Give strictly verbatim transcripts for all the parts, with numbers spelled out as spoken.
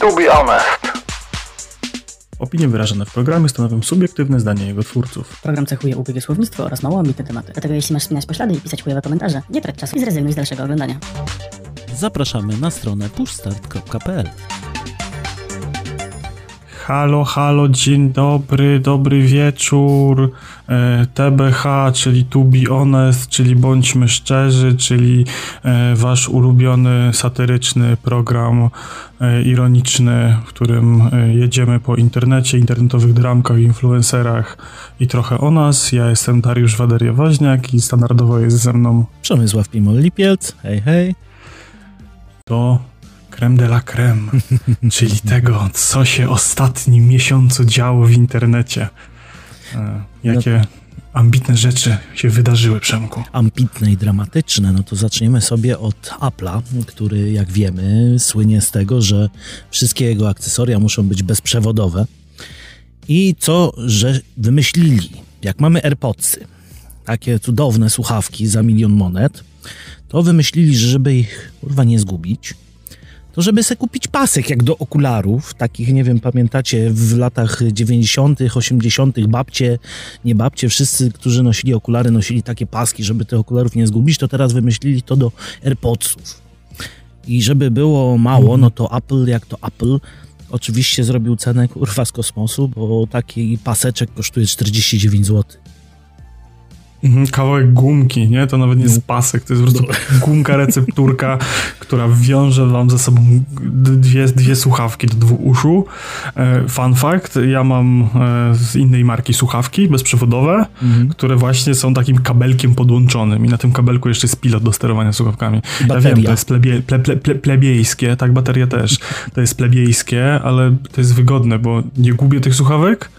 To be honest. Opinie wyrażone w programie stanowią subiektywne zdanie jego twórców. Program cechuje ubiegłe słownictwo oraz mało ambitne tematy. Dlatego jeśli masz spinać poślady i pisać chujowe komentarze, nie trać czasu i zrezygnuj z dalszego oglądania. Zapraszamy na stronę pushstart kropka p l. Halo, halo, dzień dobry, dobry wieczór, T B H, czyli To Be Honest, czyli Bądźmy Szczerzy, czyli wasz ulubiony satyryczny program ironiczny, w którym jedziemy po internecie, internetowych dramkach, influencerach i trochę o nas. Ja jestem Dariusz Waderia Woźniak i standardowo jest ze mną Przemysław Pimol-Lipielc, hej, hej. To... crème de la crème, czyli tego, co się ostatnim miesiącu działo w internecie. E, jakie ambitne rzeczy się wydarzyły, Przemku. Ambitne i dramatyczne. No to zaczniemy sobie od Apple'a, który, jak wiemy, słynie z tego, że wszystkie jego akcesoria muszą być bezprzewodowe. I co, że wymyślili, jak mamy AirPodsy, takie cudowne słuchawki za milion monet, to wymyślili, że żeby ich, kurwa, nie zgubić, to żeby sobie kupić pasek jak do okularów, takich, nie wiem, pamiętacie, w latach dziewięćdziesiątych, osiemdziesiątych babcie, nie babcie, wszyscy, którzy nosili okulary, nosili takie paski, żeby tych okularów nie zgubić, to teraz wymyślili to do AirPodsów. I żeby było mało, no to Apple, jak to Apple, oczywiście zrobił cenę, kurwa, z kosmosu, bo taki paseczek kosztuje czterdzieści dziewięć złotych. Kawałek gumki, nie? To nawet nie jest pasek, to jest po prostu gumka recepturka, która wiąże wam ze sobą dwie, dwie słuchawki do dwóch uszu. Fun fact, ja mam z innej marki słuchawki bezprzewodowe, mhm. które właśnie są takim kabelkiem podłączonym i na tym kabelku jeszcze jest pilot do sterowania słuchawkami. Bateria. Ja wiem, to jest plebie, ple, ple, ple, plebiejskie, tak, bateria też. To jest plebiejskie, ale to jest wygodne, bo nie gubię tych słuchawek.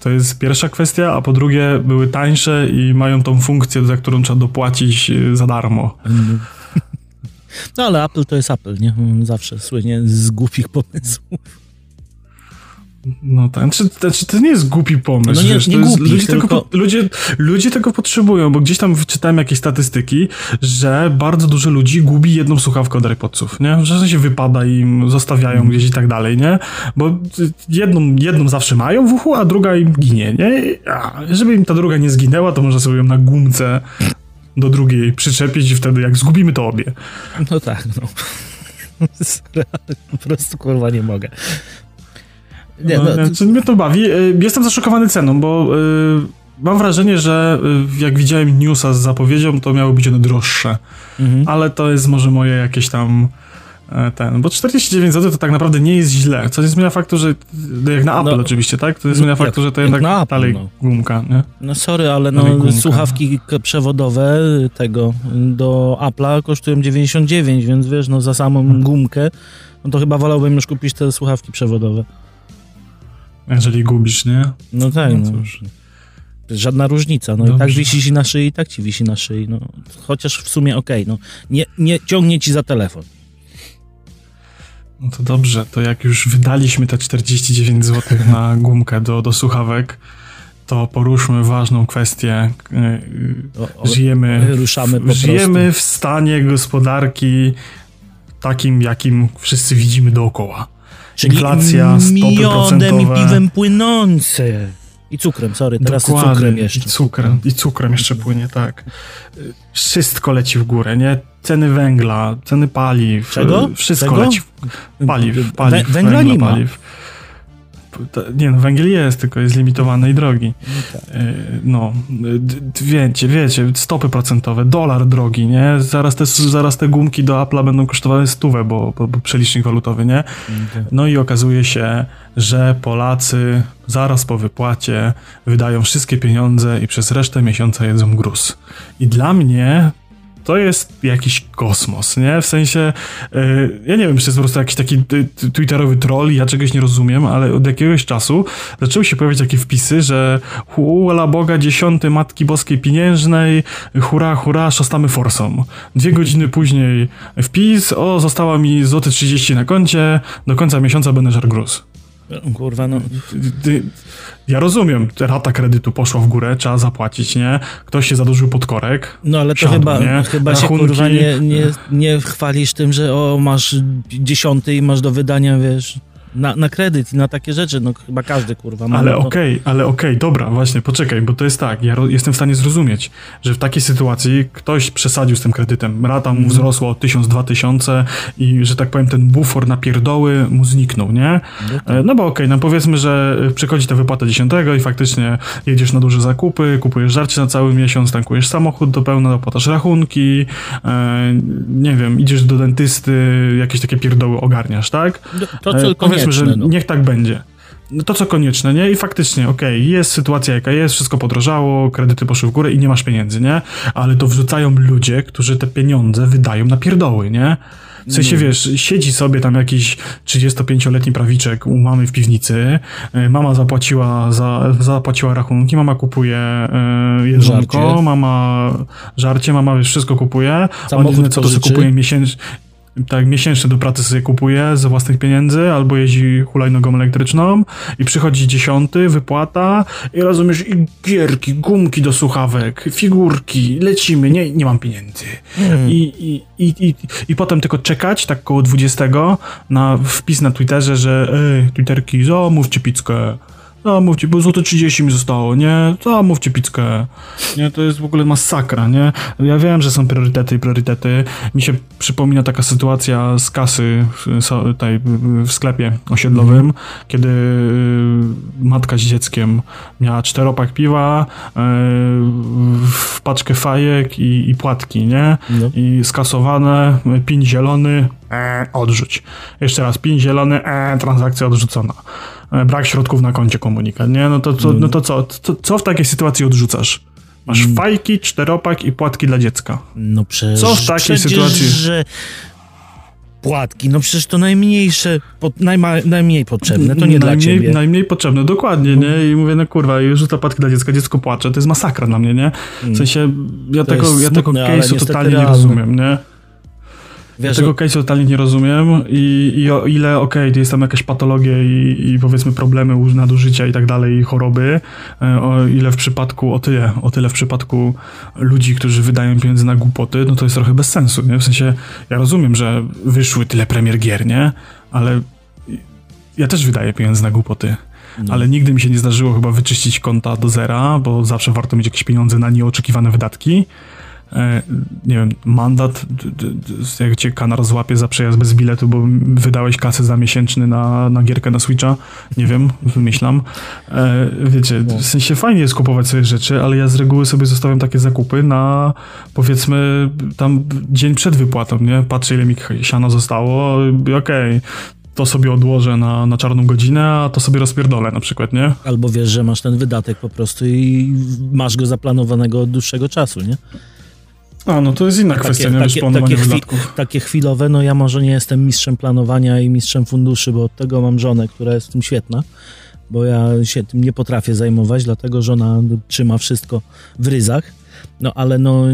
To jest pierwsza kwestia, a po drugie były tańsze i mają tą funkcję, za którą trzeba dopłacić za darmo. No ale Apple to jest Apple, nie? Zawsze słynie z głupich pomysłów. No tak, czy, czy to nie jest głupi pomysł? No nie, wiesz, nie to jest, głupi, ludzie, tylko... tego, ludzie, ludzie tego potrzebują, bo gdzieś tam czytałem jakieś statystyki, że bardzo dużo ludzi gubi jedną słuchawkę od AirPodsów, nie? Że się wypada im, zostawiają gdzieś i tak dalej, nie? Bo jedną, jedną zawsze mają w uchu, a druga im ginie, nie? A żeby im ta druga nie zginęła, to można sobie ją na gumce do drugiej przyczepić i wtedy jak zgubimy, to obie. No tak, no. Po prostu, kurwa, nie mogę. Nie, no, to... Mnie to bawi. Jestem zaszokowany ceną, bo y, mam wrażenie, że y, jak widziałem newsa z zapowiedzią, to miały być one droższe. Mhm. Ale to jest może moje jakieś tam y, ten, bo czterdzieści dziewięć złotych to tak naprawdę nie jest źle. Co nie zmienia faktu, że jak na Apple, no, oczywiście, tak? To nie zmienia jak, faktu, że to jednak Apple, dalej no. gumka, nie? No sorry, ale no, słuchawki przewodowe tego do Apple'a kosztują dziewięćdziesiąt dziewięć, więc wiesz, no za samą mhm. gumkę, no to chyba wolałbym już kupić te słuchawki przewodowe. Jeżeli gubisz, nie? No tak, no. Cóż. Żadna różnica, no. Dobrze. I tak wisi ci na szyi, i tak ci wisi na szyi, no. Chociaż w sumie okej, okay, no. Nie, nie ciągnie ci za telefon. No to dobrze, to jak już wydaliśmy te czterdzieści dziewięć złotych na gumkę do, do słuchawek, to poruszmy ważną kwestię. O, o, żyjemy, ruszamy po żyjemy w stanie gospodarki takim, jakim wszyscy widzimy dookoła. Czyli inflacja, stopy procentowe. Miodem i piwem płynące. I cukrem, sorry, teraz dokładnie, i cukrem jeszcze. I cukrem, i cukrem jeszcze płynie, tak. Wszystko leci w górę, nie? Ceny węgla, ceny paliw. Czego? Wszystko Czego? leci w... Paliw, paliw. Wę- węgla nie ma. Paliw. Nie no, węgiel jest, tylko jest limitowany i drogi. No, wiecie, wiecie, stopy procentowe, dolar drogi, nie? Zaraz te, zaraz te gumki do Apple'a będą kosztowały stówę, bo, bo, bo przelicznik walutowy, nie? No i okazuje się, że Polacy zaraz po wypłacie wydają wszystkie pieniądze i przez resztę miesiąca jedzą gruz. I dla mnie... to jest jakiś kosmos, nie? W sensie, yy, ja nie wiem, czy to jest po prostu jakiś taki y, twitterowy troll, ja czegoś nie rozumiem, ale od jakiegoś czasu zaczęły się pojawiać takie wpisy, że huela Boga dziesiąty Matki Boskiej Pieniężnej, hura, hura, szostamy forsą. Dwie godziny później wpis, o, została mi złoty trzydzieści na koncie, do końca miesiąca będę żarł gruz. Kurwa, no. Ja rozumiem, rata kredytu poszła w górę, trzeba zapłacić, nie? Ktoś się zadłużył pod korek. No ale to siadł, chyba, nie? chyba się kurwa nie, nie, nie chwalisz tym, że o, masz dziesiąty i masz do wydania, wiesz, na, na kredyt i na takie rzeczy, no chyba każdy kurwa ma. Ale okej, okay, ale okej, okay, dobra, właśnie, poczekaj, bo to jest tak, ja ro, jestem w stanie zrozumieć, że w takiej sytuacji ktoś przesadził z tym kredytem, rata mu wzrosła o tysiąc, dwa tysiące i, że tak powiem, ten bufor na pierdoły mu zniknął, nie? No bo okej, okay, no powiedzmy, że przychodzi ta wypłata dziesiątego i faktycznie jedziesz na duże zakupy, kupujesz żarcie na cały miesiąc, tankujesz samochód do pełna, dopłatasz rachunki, e, nie wiem, idziesz do dentysty, jakieś takie pierdoły ogarniasz, tak? To tylko e, że niech tak będzie. No to co konieczne, nie? I faktycznie, okej, okay, jest sytuacja jaka jest, wszystko podrożało, kredyty poszły w górę i nie masz pieniędzy, nie? Ale to wrzucają ludzie, którzy te pieniądze wydają na pierdoły, nie? W sensie, wiesz, siedzi sobie tam jakiś trzydziestopięcioletni prawiczek u mamy w piwnicy, mama zapłaciła, za, zapłaciła rachunki, mama kupuje y, jedzonko, żarcie. mama żarcie, mama wiesz, wszystko kupuje. Oni co to sobie kupuje miesięcznie. Tak, miesięcznie do pracy sobie kupuje ze własnych pieniędzy, albo jeździ hulajnogą elektryczną i przychodzi dziesiąty, wypłata i rozumiesz, i gierki, gumki do słuchawek, figurki, lecimy, nie, nie mam pieniędzy. Mm. I, i, i, i, I potem tylko czekać, tak koło dwudziestego, na wpis na Twitterze, że ej, Twitterki, zamówcie pizzkę. Zamówcie, bo złote trzydzieści mi zostało, nie? Zamówcie pizzkę. Nie, to jest w ogóle masakra, nie? Ja wiem, że są priorytety i priorytety. Mi się przypomina taka sytuacja z kasy tutaj w sklepie osiedlowym, mm. kiedy matka z dzieckiem miała czteropak piwa, w paczkę fajek i, i płatki, nie? No. I skasowane, pin zielony, e, odrzuć. Jeszcze raz, pin zielony, e, transakcja odrzucona. Brak środków na koncie, komunikat, nie? No to, co, no to co? co? Co w takiej sytuacji odrzucasz? Masz fajki, czteropak i płatki dla dziecka. No przecież... Co w takiej sytuacji? Że... Płatki, no przecież to najmniejsze, pod, najma, najmniej potrzebne, to nie najmniej, dla ciebie. Najmniej potrzebne, dokładnie, nie? I mówię, no kurwa, już rzuca płatki dla dziecka, dziecko płacze, to jest masakra dla mnie, nie? W sensie, ja to tego, ja smutne, tego case'u totalnie realne. nie rozumiem, nie? Wiesz, tego case'u totalnie nie rozumiem i, i o ile, okej, okay, to jest tam jakaś patologia i, i powiedzmy problemy nadużycia i tak dalej, i choroby, o ile w przypadku, o tyle, o tyle w przypadku ludzi, którzy wydają pieniądze na głupoty, no to jest trochę bez sensu, nie? W sensie, ja rozumiem, że wyszły tyle premier gier, nie? Ale ja też wydaję pieniądze na głupoty. No. Ale nigdy mi się nie zdarzyło chyba wyczyścić konta do zera, bo zawsze warto mieć jakieś pieniądze na nieoczekiwane wydatki. Nie wiem, mandat, jak cię kanar złapie za przejazd bez biletu, bo wydałeś kasę za miesięczny na, na gierkę na Switcha, nie wiem, wymyślam. Wiecie, w sensie fajnie jest kupować sobie rzeczy, ale ja z reguły sobie zostawiam takie zakupy na, powiedzmy, tam dzień przed wypłatą, nie? Patrzę, ile mi siana zostało, okej. Okay. To sobie odłożę na, na czarną godzinę, a to sobie rozpierdolę na przykład, nie? Albo wiesz, że masz ten wydatek po prostu i masz go zaplanowanego od dłuższego czasu, nie? A, no to jest inna takie, kwestia, nie? Takie, planowanie takie, wydatków. Takie chwilowe, no ja może nie jestem mistrzem planowania i mistrzem funduszy, bo od tego mam żonę, która jest w tym świetna, bo ja się tym nie potrafię zajmować, dlatego żona trzyma wszystko w ryzach, no ale no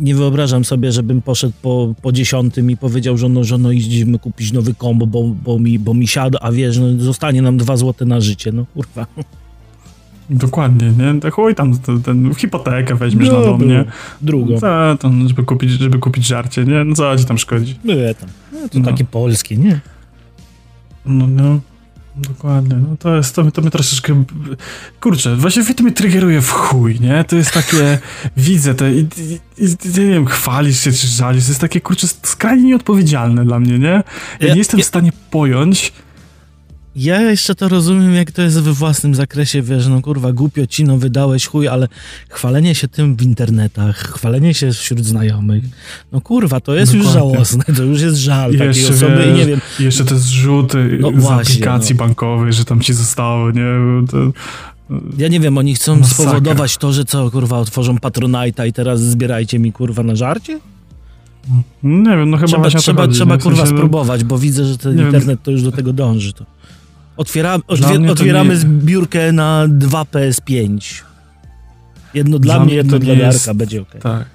nie wyobrażam sobie, żebym poszedł po, po dziesiątym i powiedział, że no, że no idziemy kupić nowy kombo, bo, bo, mi, bo mi siada, a wiesz, no zostanie nam dwa złote na życie, no kurwa. Dokładnie, nie? To chuj tam ten, ten, hipotekę weźmiesz no, na dom, nie? Drugą. Co tam, żeby kupić, żeby kupić żarcie, nie? No co ci tam szkodzi? Były tam. No, to no. Takie polskie, nie? No, no. Dokładnie, no to jest, to, to mnie troszeczkę, kurczę, właśnie to mnie triggeruje w chuj, nie? To jest takie, widzę te, i, i, i, nie wiem, chwalisz się czy żalisz, to jest takie, kurczę, skrajnie nieodpowiedzialne dla mnie, nie? Ja, ja nie jestem ja... w stanie pojąć. Ja jeszcze to rozumiem, jak to jest we własnym zakresie, wiesz, no kurwa, głupio ci, no wydałeś chuj, ale chwalenie się tym w internetach, chwalenie się wśród znajomych, no kurwa, to jest Dokładnie. już żałosne, to już jest żal jeszcze, takiej osoby, wiesz, i nie wiem. Jeszcze te zrzuty no, z właśnie, aplikacji no. bankowej, że tam ci zostało, nie wiem, to... Ja nie wiem, oni chcą Masakra. spowodować to, że co, kurwa, otworzą Patronite'a i teraz zbierajcie mi, kurwa, na żarcie? Nie wiem, no chyba trzeba, właśnie Trzeba, chodzi, trzeba kurwa, w sensie, spróbować, bo widzę, że ten internet wiem. to już do tego dąży, to... Otwiera, otwier, otwieramy nie... zbiórkę na dwa P S pięć. Jedno dla, dla mnie, jedno dla Darka, jest... będzie okej. Okay. Tak.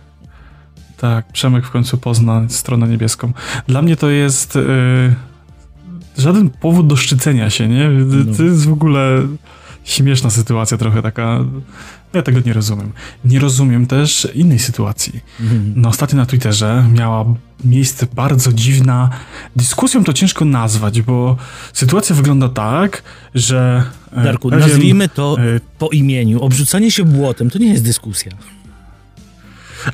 Tak, Przemek w końcu pozna stronę niebieską. Dla mnie to jest... Yy... żaden powód do szczycenia się, nie? To jest w ogóle śmieszna sytuacja trochę taka. Ja tego nie rozumiem. Nie rozumiem też innej sytuacji. No, ostatnio na Twitterze miała miejsce bardzo dziwna... Dyskusją to ciężko nazwać, bo sytuacja wygląda tak, że... Darku, pewien, nazwijmy to po imieniu. Obrzucanie się błotem to nie jest dyskusja.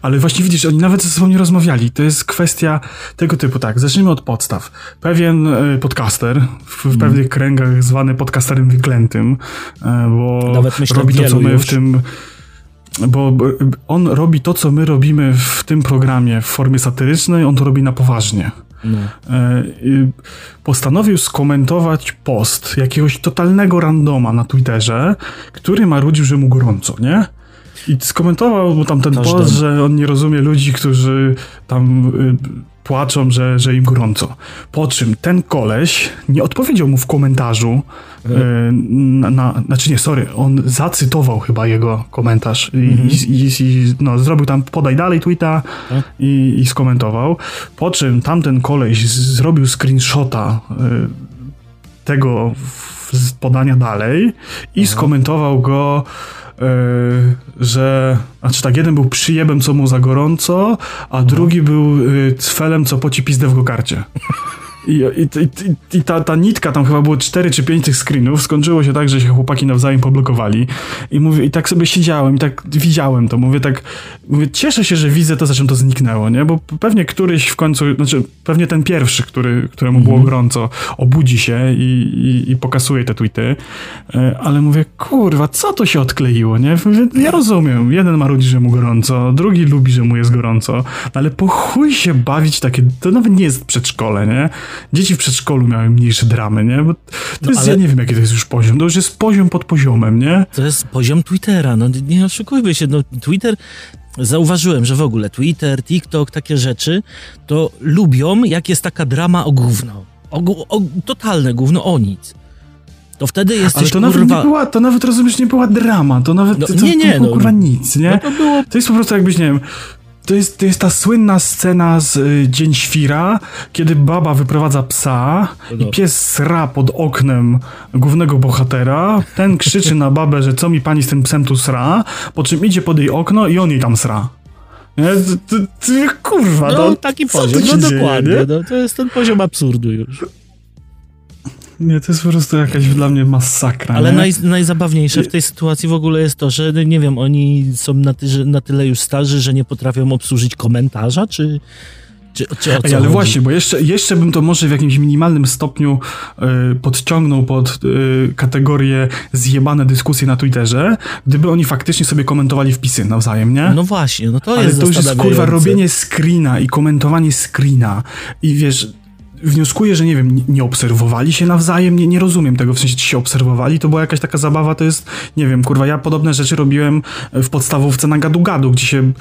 Ale właśnie widzisz, oni nawet ze sobą nie rozmawiali. To jest kwestia tego typu, tak, zacznijmy od podstaw. Pewien podcaster, w, w pewnych kręgach zwany podcasterem wyklętym, bo nawet myślę, robi to, co my już. w tym... Bo on robi to, co my robimy w tym programie w formie satyrycznej, on to robi na poważnie. No. Postanowił skomentować post jakiegoś totalnego randoma na Twitterze, który marudził, że mu gorąco, nie? I skomentował mu tam ten Każdy. post, że on nie rozumie ludzi, którzy tam y, płaczą, że, że im gorąco. Po czym ten koleś nie odpowiedział mu w komentarzu, y, na, na, znaczy nie, sorry, on zacytował chyba jego komentarz i, mhm. i, i, i no, zrobił tam podaj dalej tweeta i, i skomentował. Po czym tamten koleś z, zrobił screenshota y, tego z podania dalej i mhm. skomentował go Yy, że, znaczy tak, jeden był przyjebem, co mu za gorąco, a no. drugi był yy, cfelem, co poci pizdę w gokarcie. I, i, i, i ta, ta nitka, tam chyba było cztery czy pięć tych screenów, skończyło się tak, że się chłopaki nawzajem poblokowali. I mówię, i tak sobie siedziałem, i tak widziałem to, mówię tak, mówię, cieszę się, że widzę to, za czym to zniknęło, nie? Bo pewnie któryś w końcu, znaczy pewnie ten pierwszy, który, któremu było mm-hmm. gorąco, obudzi się i, i, i pokasuje te tweety, ale mówię, kurwa, co to się odkleiło, nie? Mówię, ja rozumiem, jeden marudzi, że mu gorąco, drugi lubi, że mu jest gorąco, ale po chuj się bawić takie, to nawet nie jest przedszkole, nie? Dzieci w przedszkolu miały mniejsze dramy, nie? Bo to no, jest, ale... Ja nie wiem, jaki to jest już poziom. To już jest poziom pod poziomem, nie? To jest poziom Twittera, no nie oszukujmy się. No, Twitter, zauważyłem, że w ogóle Twitter, TikTok, takie rzeczy, to lubią, jak jest taka drama o gówno. O, o, totalne gówno, o nic. To wtedy jesteś, ale to kurwa... nawet nie była, to nawet, rozumiesz, nie była drama, to nawet no, to, nie, nie, to było, no, kurwa nic, nie? No to, było... to jest po prostu jakbyś, nie wiem... To jest, to jest ta słynna scena z y, Dzień Świra, kiedy baba wyprowadza psa i pies sra pod oknem głównego bohatera. Ten krzyczy na babę, że co mi pani z tym psem tu sra, po czym idzie pod jej okno i on jej tam sra. Nie? To, to, to, kurwa, no, to, taki poziom, no dzieje, dokładnie. No, to jest ten poziom absurdu już. Nie, to jest po prostu jakaś dla mnie masakra. Ale naj, najzabawniejsze w tej sytuacji w ogóle jest to, że nie wiem, oni są na, ty, na tyle już starzy, że nie potrafią obsłużyć komentarza, czy... Czy, czy Ej, ale chodzi? Właśnie, bo jeszcze, jeszcze bym to może w jakimś minimalnym stopniu y, podciągnął pod y, kategorię zjebane dyskusje na Twitterze, gdyby oni faktycznie sobie komentowali wpisy nawzajem, nie? No właśnie, no to ale jest, ale to już jest, kurwa, robienie screena i komentowanie screena i wiesz... Wnioskuję, że nie wiem, nie obserwowali się nawzajem, nie, nie rozumiem tego, w sensie, czy się obserwowali, to była jakaś taka zabawa, to jest, nie wiem, kurwa, ja podobne rzeczy robiłem w podstawówce na gadu-gadu, gdzie się y,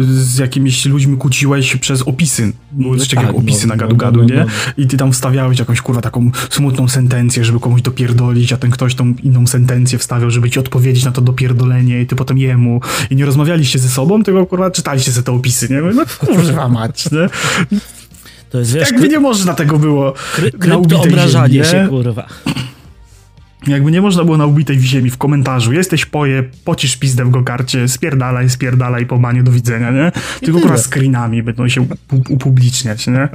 z jakimiś ludźmi kłóciłeś przez opisy, były no, tak, jak opisy no, na gadu-gadu, no, no, no, nie? I ty tam wstawiałeś jakąś, kurwa, taką smutną sentencję, żeby komuś dopierdolić, a ten ktoś tą inną sentencję wstawiał, żeby ci odpowiedzieć na to dopierdolenie i ty potem jemu. I nie rozmawialiście ze sobą, tylko, kurwa, czytaliście sobie te opisy, nie? No, kurwa mać, nie? To jest, wiesz, jakby nie można tego było kry- na ubitej ziemi, się, kurwa. Jakby nie można było na ubitej ziemi w komentarzu. Jesteś poje, pocisz pizdę w gokarcie, spierdalaj, spierdalaj po banie, do widzenia, nie? Tylko kurwa screenami będą się upubliczniać, nie?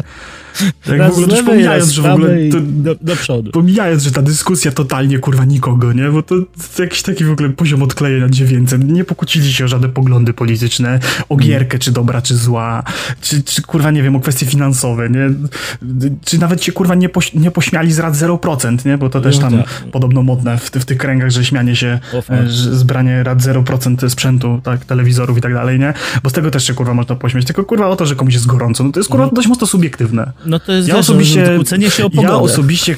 Tak w ogóle też pomijając, że w ogóle... To, do, do przodu. Pomijając, że ta dyskusja totalnie, kurwa, nikogo, nie? Bo to, to jakiś taki w ogóle poziom odklejenia dziewięćset. Nie pokłócili się o żadne poglądy polityczne, o gierkę, czy dobra, czy zła, czy, czy kurwa, nie wiem, o kwestie finansowe, nie? Czy nawet się, kurwa, nie, poś- nie pośmiali z rat zero procent, nie? Bo to też tam podobno modne w, ty- w tych kręgach, że śmianie się, że zbranie rat zero procent sprzętu, tak, telewizorów i tak dalej, nie? Bo z tego też się, kurwa, można pośmiać. Tylko, kurwa, o to, że komuś jest gorąco, no to jest, kurwa, mhm. dość mocno subiektywne. No to jest, ja wiesz, osobiście, kłócenie się o pogodę. Ja osobiście,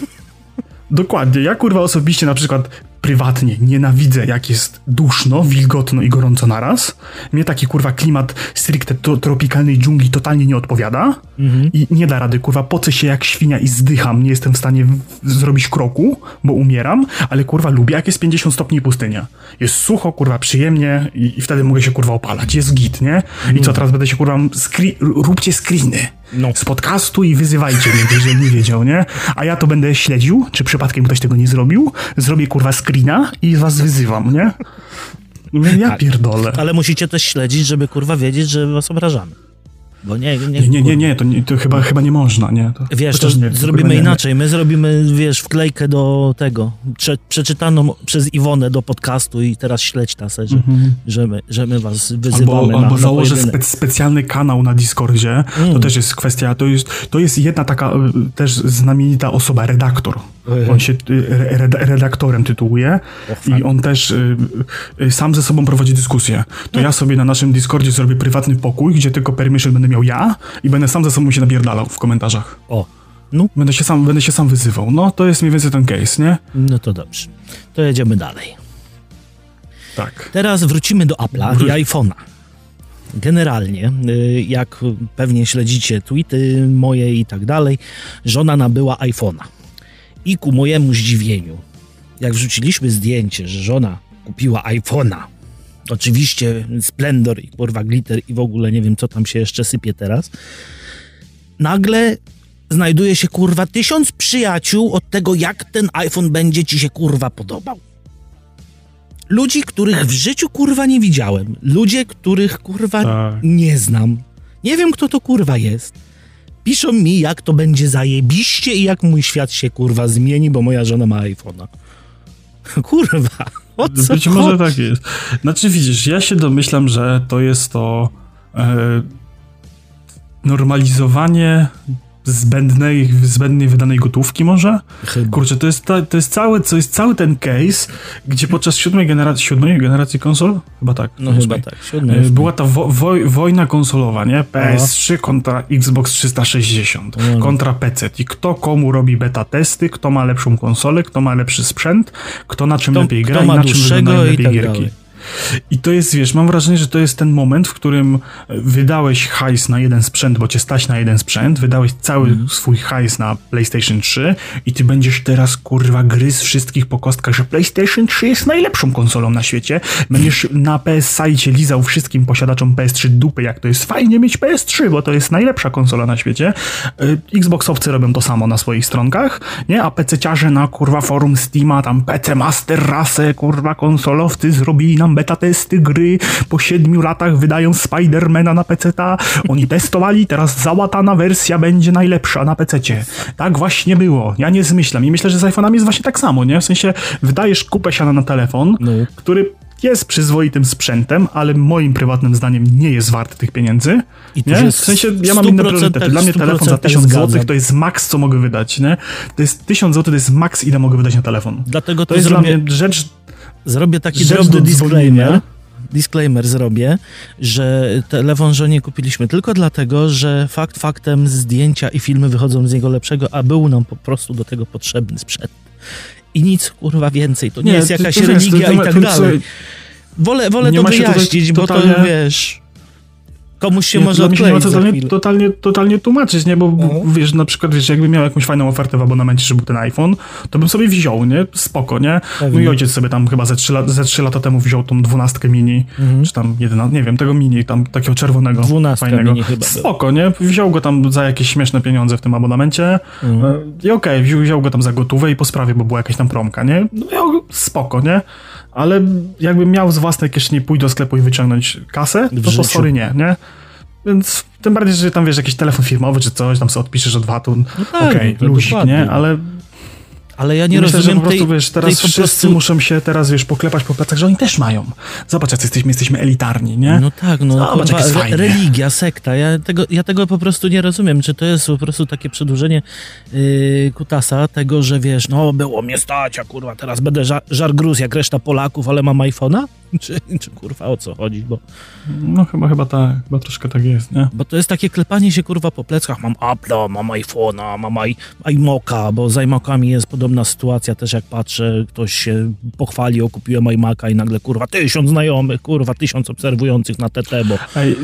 dokładnie, ja kurwa osobiście na przykład prywatnie nienawidzę, jak jest duszno, wilgotno i gorąco naraz. Mnie taki, kurwa, klimat stricte to, tropikalnej dżungli totalnie nie odpowiada mhm. i nie da rady, kurwa, pocę się jak świnia i zdycham, nie jestem w stanie w- zrobić kroku, bo umieram, ale kurwa lubię, jak jest pięćdziesiąt stopni i pustynia. Jest sucho, kurwa, przyjemnie i, i wtedy mogę się, kurwa, opalać. Jest git, nie? I mhm. co, teraz będę się, kurwa, skri- róbcie screeny. no. z podcastu i wyzywajcie mnie, jeżeli nie wiedział, nie? A ja to będę śledził, czy przypadkiem ktoś tego nie zrobił, zrobię kurwa screena i was wyzywam, nie? Ja pierdolę. Ale musicie też śledzić, żeby kurwa wiedzieć, że was obrażamy. Bo nie, nie, nie, nie, nie, to, nie, to chyba, chyba nie można, nie. To, wiesz, to nie, zrobimy nie, inaczej, my zrobimy, wiesz, wklejkę do tego, prze, przeczytaną przez Iwonę do podcastu i teraz śledź nas, że, mm-hmm. że, my, że my was wyzywamy. Albo, na, albo na założę spe, specjalny kanał na Discordzie, mm. to też jest kwestia, to jest, to jest jedna taka też znamienita osoba, redaktor. On się redaktorem tytułuje i on też sam ze sobą prowadzi dyskusję. To ja sobie na naszym Discordzie zrobię prywatny pokój, gdzie tylko permission będę miał ja i będę sam ze sobą się napierdalał w komentarzach. O, no. Będę się sam, będę się sam wyzywał. No, to jest mniej więcej ten case, nie? No to dobrze. To jedziemy dalej. Tak. Teraz wrócimy do Apple'a Wr- i iPhone'a. Generalnie, jak pewnie śledzicie tweety moje i tak dalej, żona nabyła iPhone'a. I ku mojemu zdziwieniu, jak wrzuciliśmy zdjęcie, że żona kupiła iPhone'a, oczywiście splendor i kurwa glitter i w ogóle nie wiem, co tam się jeszcze sypie teraz, nagle znajduje się kurwa tysiąc przyjaciół od tego, jak ten iPhone będzie ci się kurwa podobał. Ludzi, których w życiu kurwa nie widziałem. Ludzie, których kurwa tak. nie znam. Nie wiem, kto to kurwa jest. Piszą mi, jak to będzie zajebiście i jak mój świat się, kurwa, zmieni, bo moja żona ma iPhone'a. Kurwa, o co Być chodzi? Może tak jest. Znaczy, widzisz, ja się domyślam, że to jest to e, normalizowanie zbędnej, zbędnej wydanej gotówki może? Chyba. Kurczę, to jest, ta, to, jest cały, to jest cały ten case, gdzie podczas siódmej generacji, siódmej generacji konsol? Chyba tak. No chyba tak. Siódmej. Była ta wo, wo, wojna konsolowa, nie? P S trzy kontra Xbox trzysta sześćdziesiąt, no. kontra P C. I kto komu robi beta testy, kto ma lepszą konsolę, kto ma lepszy sprzęt, kto na czym kto, lepiej gra i na czym wygląda najlepiej tak gierki. Dalej. I to jest, wiesz, mam wrażenie, że to jest ten moment, w którym wydałeś hajs na jeden sprzęt, bo cię stać na jeden sprzęt, wydałeś cały mm. swój hajs na PlayStation trzy i ty będziesz teraz, kurwa, gryzł wszystkich po kostkach, że PlayStation trzy jest najlepszą konsolą na świecie, będziesz na P S-sajcie lizał wszystkim posiadaczom P S trzy dupy, jak to jest fajnie mieć P S trzy, bo to jest najlepsza konsola na świecie. Xboxowcy robią to samo na swoich stronkach, nie? A P C-ciarze na, kurwa, forum Steama, tam P C Master Race, kurwa, konsolowcy zrobili nam beta testy gry, po siedmiu latach wydają Spidermana na peceta, oni testowali, teraz załatana wersja będzie najlepsza na pececie. Tak właśnie było, ja nie zmyślam i myślę, że z iPhone'ami jest właśnie tak samo, nie? W sensie wydajesz kupę siana na telefon, no. który jest przyzwoitym sprzętem, ale moim prywatnym zdaniem nie jest wart tych pieniędzy. I nie? W sensie ja mam inne priorytety. Dla mnie telefon za tysiąc złotych to jest maks, co mogę wydać, nie? To jest tysiąc złotych, to jest maks, ile mogę wydać na telefon. Dlatego to, to jest zrobię... dla mnie rzecz... Zrobię taki drobny disclaimer, disclaimer zrobię, że telefon żonie kupiliśmy tylko dlatego, że fakt faktem zdjęcia i filmy wychodzą z niego lepszego, a był nam po prostu do tego potrzebny sprzęt. I nic, kurwa, więcej. To nie, nie jest jakaś to, to religia to, to, to, i tak to, to, to, dalej. Wolę, wolę to wyjaśnić, bo totalnie... to, wiesz... Komuś się nie, może odkleić totalnie, totalnie, totalnie tłumaczyć, nie? Bo uh-huh. wiesz, na przykład, wiesz, jakbym miał jakąś fajną ofertę w abonamencie, żeby był ten iPhone, to bym sobie wziął, nie? Spoko, nie? Mój ojciec sobie tam chyba ze trzy, lat, ze trzy lata temu wziął tą dwunastkę mini, uh-huh. czy tam jedenastkę, nie wiem, tego mini, tam takiego czerwonego, fajnego. Mini chyba spoko, nie? Wziął go tam za jakieś śmieszne pieniądze w tym abonamencie uh-huh. i okej, okay, wziął go tam za gotówę i po sprawie, bo była jakaś tam promka, nie? No, spoko, nie? Ale jakbym miał z własnej kieszeni pójść do sklepu i wyciągnąć kasę, to po sorry nie, nie? Więc tym bardziej, że tam, wiesz, jakiś telefon firmowy czy coś, tam sobie odpiszesz od V A T-u, no tak, okej, okay, luzik, dokładnie. Nie? Ale... Ale ja nie myślę, rozumiem że po prostu, tej, wiesz, teraz tej po wszyscy prostu... muszą się teraz, wiesz, poklepać po plecach, że oni też mają. Zobacz, jak jesteśmy, jesteśmy elitarni, nie? No tak, no. Zobacz, jak jest fajnie. Religia, sekta, ja tego, ja tego po prostu nie rozumiem. Czy to jest po prostu takie przedłużenie yy, kutasa tego, że wiesz, no było mnie stać, a kurwa, teraz będę żar, żar gruz jak reszta Polaków, ale mam iPhone'a? Czy, czy kurwa, o co chodzi, bo... No chyba, chyba tak, chyba troszkę tak jest, nie? Bo to jest takie klepanie się, kurwa, po pleckach, mam Apple'a, mam iPhone'a, mam i, iMac'a, bo z iMac'ami jest podobna sytuacja też, jak patrzę, ktoś się pochwali, o kupiłem iMac'a i nagle, kurwa, tysiąc znajomych, kurwa, tysiąc obserwujących na T T, bo, Ej,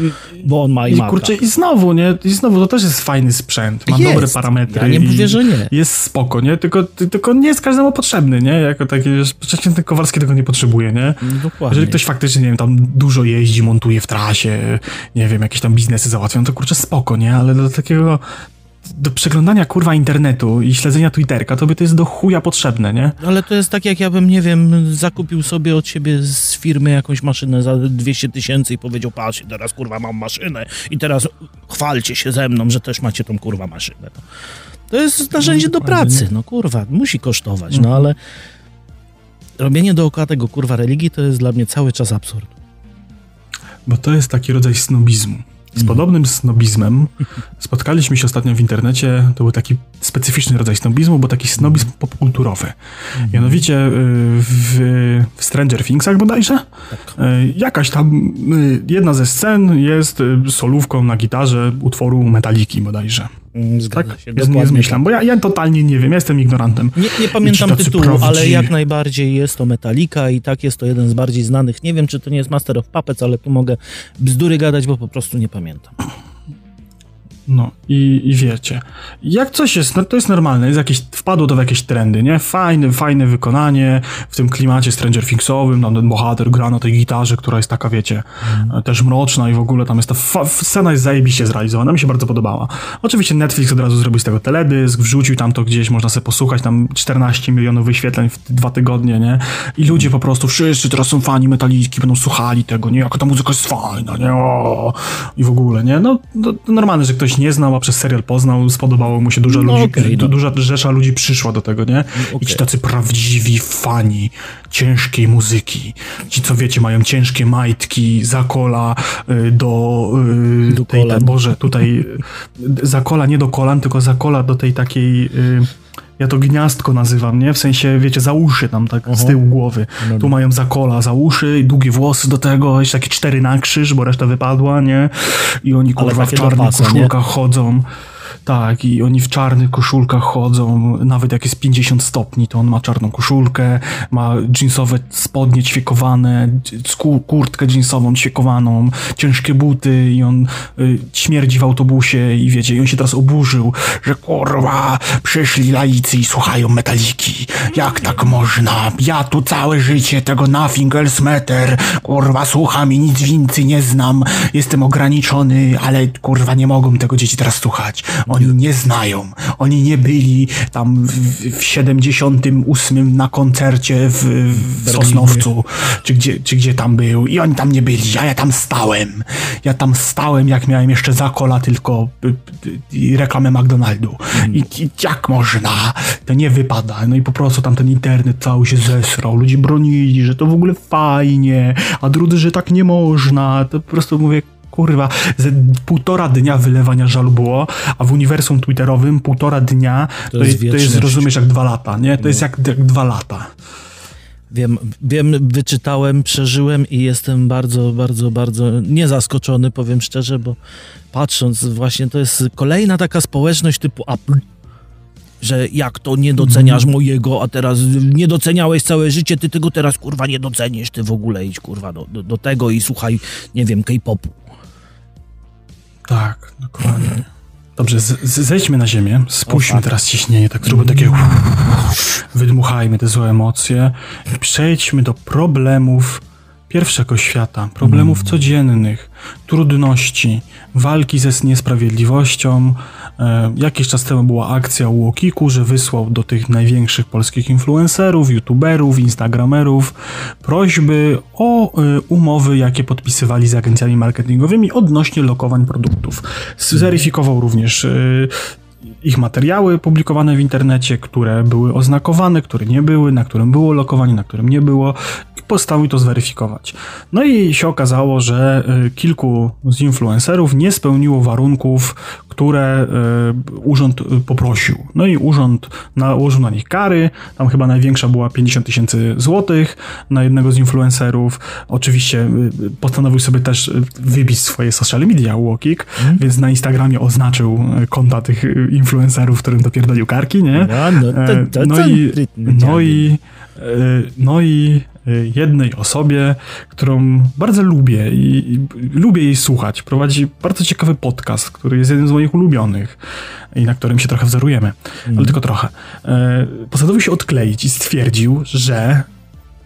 bo on ma iMac'a. I kurczę, i znowu, nie? I znowu, to też jest fajny sprzęt, ma jest. dobre parametry. Ja nie mówię, że nie. Jest spoko, nie? Tylko, tylko nie jest każdemu potrzebny, nie? Jako taki, wiesz, przecież ten Kowalski tego nie potrzebuje, nie? Dokładnie. Jeżeli ktoś faktycznie, nie wiem, tam dużo jeździ, montuje w trasie, nie wiem, jakieś tam biznesy załatwią, to kurczę spoko, nie? Ale do takiego... do przeglądania, kurwa, internetu i śledzenia Twitterka, to by to jest do chuja potrzebne, nie? Ale to jest tak, jak ja bym, nie wiem, zakupił sobie od siebie z firmy jakąś maszynę za dwieście tysięcy i powiedział, patrz, teraz, kurwa, mam maszynę i teraz chwalcie się ze mną, że też macie tą, kurwa, maszynę. To jest narzędzie no, do pracy, no, kurwa, musi kosztować, mhm. no, ale robienie dookoła tego, kurwa, religii to jest dla mnie cały czas absurd. Bo to jest taki rodzaj snobizmu. Z podobnym snobizmem spotkaliśmy się ostatnio w internecie, to był taki specyficzny rodzaj snobizmu, bo taki snobizm popkulturowy. Mianowicie w, w Stranger Thingsach bodajże, tak. jakaś tam, jedna ze scen jest solówką na gitarze utworu Metaliki bodajże. Zgadza tak? się. Nie zmyślam, bo ja, ja totalnie nie wiem, ja jestem ignorantem. Nie, nie pamiętam tytułu, prawdzi... ale jak najbardziej jest to Metallica i tak jest to jeden z bardziej znanych. Nie wiem, czy to nie jest Master of Puppets, ale tu mogę bzdury gadać, bo po prostu nie pamiętam. No i, i wiecie, jak coś jest, no to jest normalne, jest jakieś, wpadło to w jakieś trendy, nie? Fajne, fajne wykonanie w tym klimacie Stranger Thingsowym, tam ten bohater gra na tej gitarze, która jest taka, wiecie, mm. też mroczna i w ogóle tam jest ta scena jest zajebiście zrealizowana, mi się bardzo podobała. Oczywiście Netflix od razu zrobił z tego teledysk, wrzucił tam to gdzieś, można sobie posłuchać, tam czternaście milionów wyświetleń w dwa tygodnie, nie? I ludzie po prostu, wszyscy teraz są fani Metaliki, będą słuchali tego, nie? Jaka ta muzyka jest fajna, nie? O! I w ogóle, nie? No, to, to normalne, że ktoś nie znał, a przez serial poznał, spodobało mu się, dużo no, ludzi, okay, no. duża rzesza ludzi przyszła do tego, nie? No, okay. I ci tacy prawdziwi fani ciężkiej muzyki, ci co wiecie, mają ciężkie majtki, zakola y, do, y, do tej, ta, Boże, tutaj zakola nie do kolan, tylko zakola do tej takiej y, ja to gniazdko nazywam, nie? W sensie, wiecie, za uszy tam, tak Aha. z tyłu głowy. No, tu no. mają za kola, za uszy i długie włosy do tego, jeszcze takie cztery na krzyż, bo reszta wypadła, nie? I oni, kurwa, w czarnych koszulkach nie? chodzą. Tak, i oni w czarnych koszulkach chodzą, nawet jak jest pięćdziesiąt stopni, to on ma czarną koszulkę, ma jeansowe spodnie ćwiekowane, kurtkę jeansową ćwiekowaną, ciężkie buty i on y, śmierdzi w autobusie i wiecie, i on się teraz oburzył, że kurwa, przyszli laicy i słuchają Metaliki, jak tak można, ja tu całe życie tego nothing else matter, kurwa, słucham i nic więcej nie znam, jestem ograniczony, ale kurwa, nie mogą tego dzieci teraz słuchać. Oni nie znają. Oni nie byli tam w, w siedemdziesiątym ósmym na koncercie w, w Sosnowcu, czy gdzie, czy gdzie tam był. I oni tam nie byli, a ja tam stałem. Ja tam stałem, jak miałem jeszcze za kola tylko reklamę McDonaldu. Mm. I, I jak można? To nie wypada. No i po prostu tam ten internet cały się zesrał. Ludzie bronili, że to w ogóle fajnie, a drudzy, że tak nie można. To po prostu mówię, kurwa, ze półtora dnia wylewania żalu było, a w uniwersum twitterowym półtora dnia to, to jest, to jest rozumiesz, jak dwa lata, nie? To no. jest jak, jak dwa lata. Wiem, wiem, wyczytałem, przeżyłem i jestem bardzo, bardzo, bardzo niezaskoczony, powiem szczerze, bo patrząc właśnie, to jest kolejna taka społeczność typu Apple, że jak to nie doceniasz mm. mojego, a teraz nie doceniałeś całe życie, ty tego teraz, kurwa, nie docenisz, ty w ogóle idź, kurwa, do, do, do tego i słuchaj, nie wiem, K-Popu. Tak, dokładnie. Dobrze, z, z, zejdźmy na ziemię, spuśćmy teraz ciśnienie, tak zróbmy takie... Wydmuchajmy te złe emocje. Przejdźmy do problemów pierwszego świata, problemów mm. codziennych, trudności, walki ze niesprawiedliwością. E, jakiś czas temu była akcja UOKiK-u, że wysłał do tych największych polskich influencerów, youtuberów, instagramerów prośby o e, umowy, jakie podpisywali z agencjami marketingowymi odnośnie lokowań produktów. Zweryfikował również e, ich materiały publikowane w internecie, które były oznakowane, które nie były, na którym było lokowanie, na którym nie było. Postanowił to zweryfikować. No i się okazało, że kilku z influencerów nie spełniło warunków, które urząd poprosił. No i urząd nałożył na nich kary. Tam chyba największa była pięćdziesiąt tysięcy złotych na jednego z influencerów. Oczywiście postanowił sobie też wybić swoje social media UOKiK, hmm. więc na Instagramie oznaczył konta tych influencerów, którym dopierdolił karki, nie? No i... No i... jednej osobie, którą bardzo lubię i, i lubię jej słuchać. Prowadzi bardzo ciekawy podcast, który jest jednym z moich ulubionych i na którym się trochę wzorujemy, mm. ale tylko trochę. E, postanowił się odkleić i stwierdził, że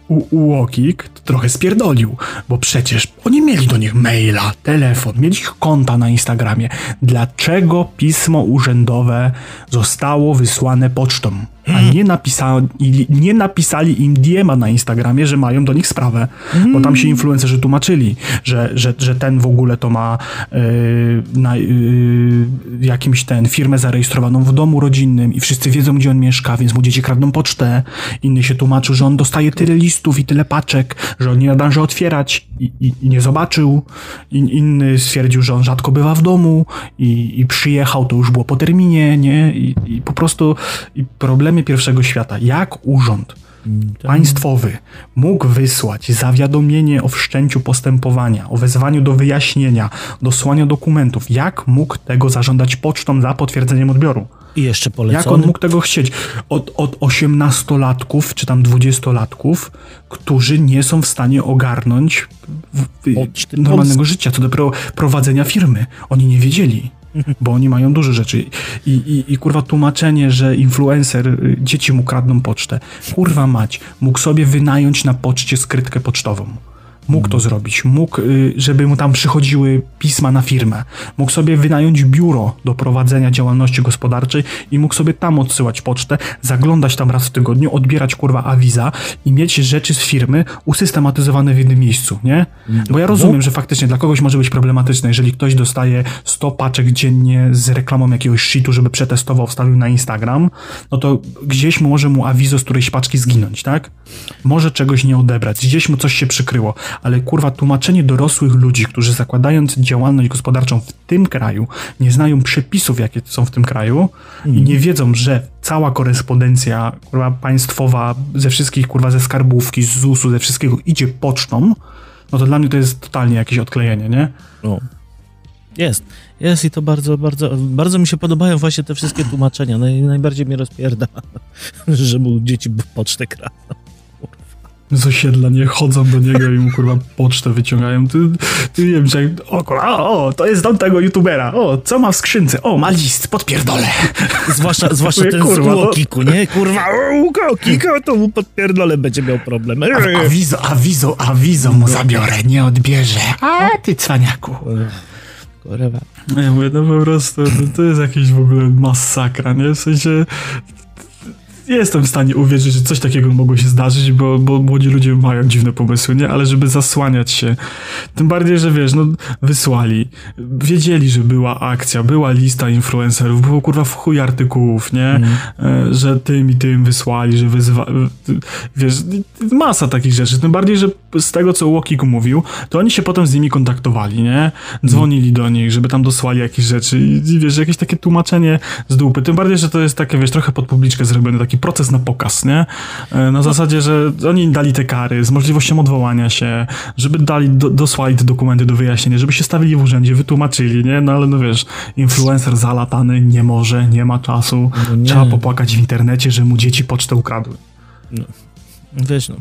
UOKiK trochę spierdolił, bo przecież oni mieli do nich maila, telefon, mieli ich konta na Instagramie. Dlaczego pismo urzędowe zostało wysłane pocztą, a nie napisali, nie napisali im D M-a na Instagramie, że mają do nich sprawę, bo tam się influencerzy tłumaczyli, że, że, że ten w ogóle to ma yy, na, yy, jakimś ten firmę zarejestrowaną w domu rodzinnym i wszyscy wiedzą, gdzie on mieszka, więc mu dzieci kradną pocztę. Inny się tłumaczył, że on dostaje tyle listów i tyle paczek, że on nie nadąży otwierać i, i, i nie zobaczył. In, inny stwierdził, że on rzadko bywa w domu i, i przyjechał, to już było po terminie, nie? I, i po prostu i problemy pierwszego świata. Jak urząd państwowy mógł wysłać zawiadomienie o wszczęciu postępowania, o wezwaniu do wyjaśnienia, dosłania dokumentów? Jak mógł tego zażądać pocztą za potwierdzeniem odbioru? I jeszcze polecony. Jak on mógł tego chcieć? Od, od osiemnastolatków, czy tam dwudziestolatków, którzy nie są w stanie ogarnąć w, w, normalnego życia, co do pro, prowadzenia firmy. Oni nie wiedzieli, bo oni mają dużo rzeczy. I, i, i kurwa tłumaczenie, że influencer, dzieci mu kradną pocztę. Kurwa mać, mógł sobie wynająć na poczcie skrytkę pocztową. Mógł to zrobić, mógł, żeby mu tam przychodziły pisma na firmę, mógł sobie wynająć biuro do prowadzenia działalności gospodarczej i mógł sobie tam odsyłać pocztę, zaglądać tam raz w tygodniu, odbierać kurwa awiza i mieć rzeczy z firmy usystematyzowane w jednym miejscu, nie? Bo ja rozumiem, że faktycznie dla kogoś może być problematyczne, jeżeli ktoś dostaje sto paczek dziennie z reklamą jakiegoś shitu, żeby przetestował, wstawił na Instagram, no to gdzieś może mu awizo z którejś paczki zginąć, tak? Może czegoś nie odebrać, gdzieś mu coś się przykryło. Ale kurwa tłumaczenie dorosłych ludzi, którzy zakładając działalność gospodarczą w tym kraju, nie znają przepisów, jakie są w tym kraju mm. i nie wiedzą, że cała korespondencja kurwa państwowa ze wszystkich, kurwa ze skarbówki, z zusu, ze wszystkiego idzie pocztą, no to dla mnie to jest totalnie jakieś odklejenie, nie? No. Jest. Jest i to bardzo, bardzo, bardzo mi się podobają właśnie te wszystkie tłumaczenia. Naj, najbardziej mnie rozpierda, że mu dzieci pocztę kradną. Z osiedla nie chodzą do niego i mu kurwa pocztę wyciągają. Ty, ty nie wiem, że jak, o, kurwa, o, to jest dom tego youtubera. O, co ma w skrzynce? O, ma list, podpierdolę. Zwłaszcza, zwłaszcza ten kurwa, z UOKiK-u, nie? Kurwa, UOKiK-u, to mu podpierdolę będzie miał problem. A, awizo, awizo, awizo mu zabiorę, nie odbierze. A ty cwaniaku. Kurwa. Ja mówię, no po prostu, to jest jakiś w ogóle masakra, nie? W sensie... Nie jestem w stanie uwierzyć, że coś takiego mogło się zdarzyć, bo, bo młodzi ludzie mają dziwne pomysły, nie? Ale żeby zasłaniać się. Tym bardziej, że wiesz, no wysłali. Wiedzieli, że była akcja, była lista influencerów, było kurwa w chuj artykułów, nie? Mm. E, że tym i tym wysłali, że wyzywa... Wiesz, masa takich rzeczy. Tym bardziej, że z tego, co UOKiK mówił, to oni się potem z nimi kontaktowali, nie? Dzwonili mm. do nich, żeby tam dosłali jakieś rzeczy i, i wiesz, jakieś takie tłumaczenie z dupy. Tym bardziej, że to jest takie, wiesz, trochę pod publiczkę zrobione, taki proces na pokaz, nie? Na zasadzie, że oni dali te kary z możliwością odwołania się, żeby dali, do, dosłali te dokumenty do wyjaśnienia, żeby się stawili w urzędzie, wytłumaczyli, nie? No ale no wiesz, influencer zalatany nie może, nie ma czasu, no nie. Trzeba popłakać w internecie, że mu dzieci pocztę ukradły. No. Wiesz, no.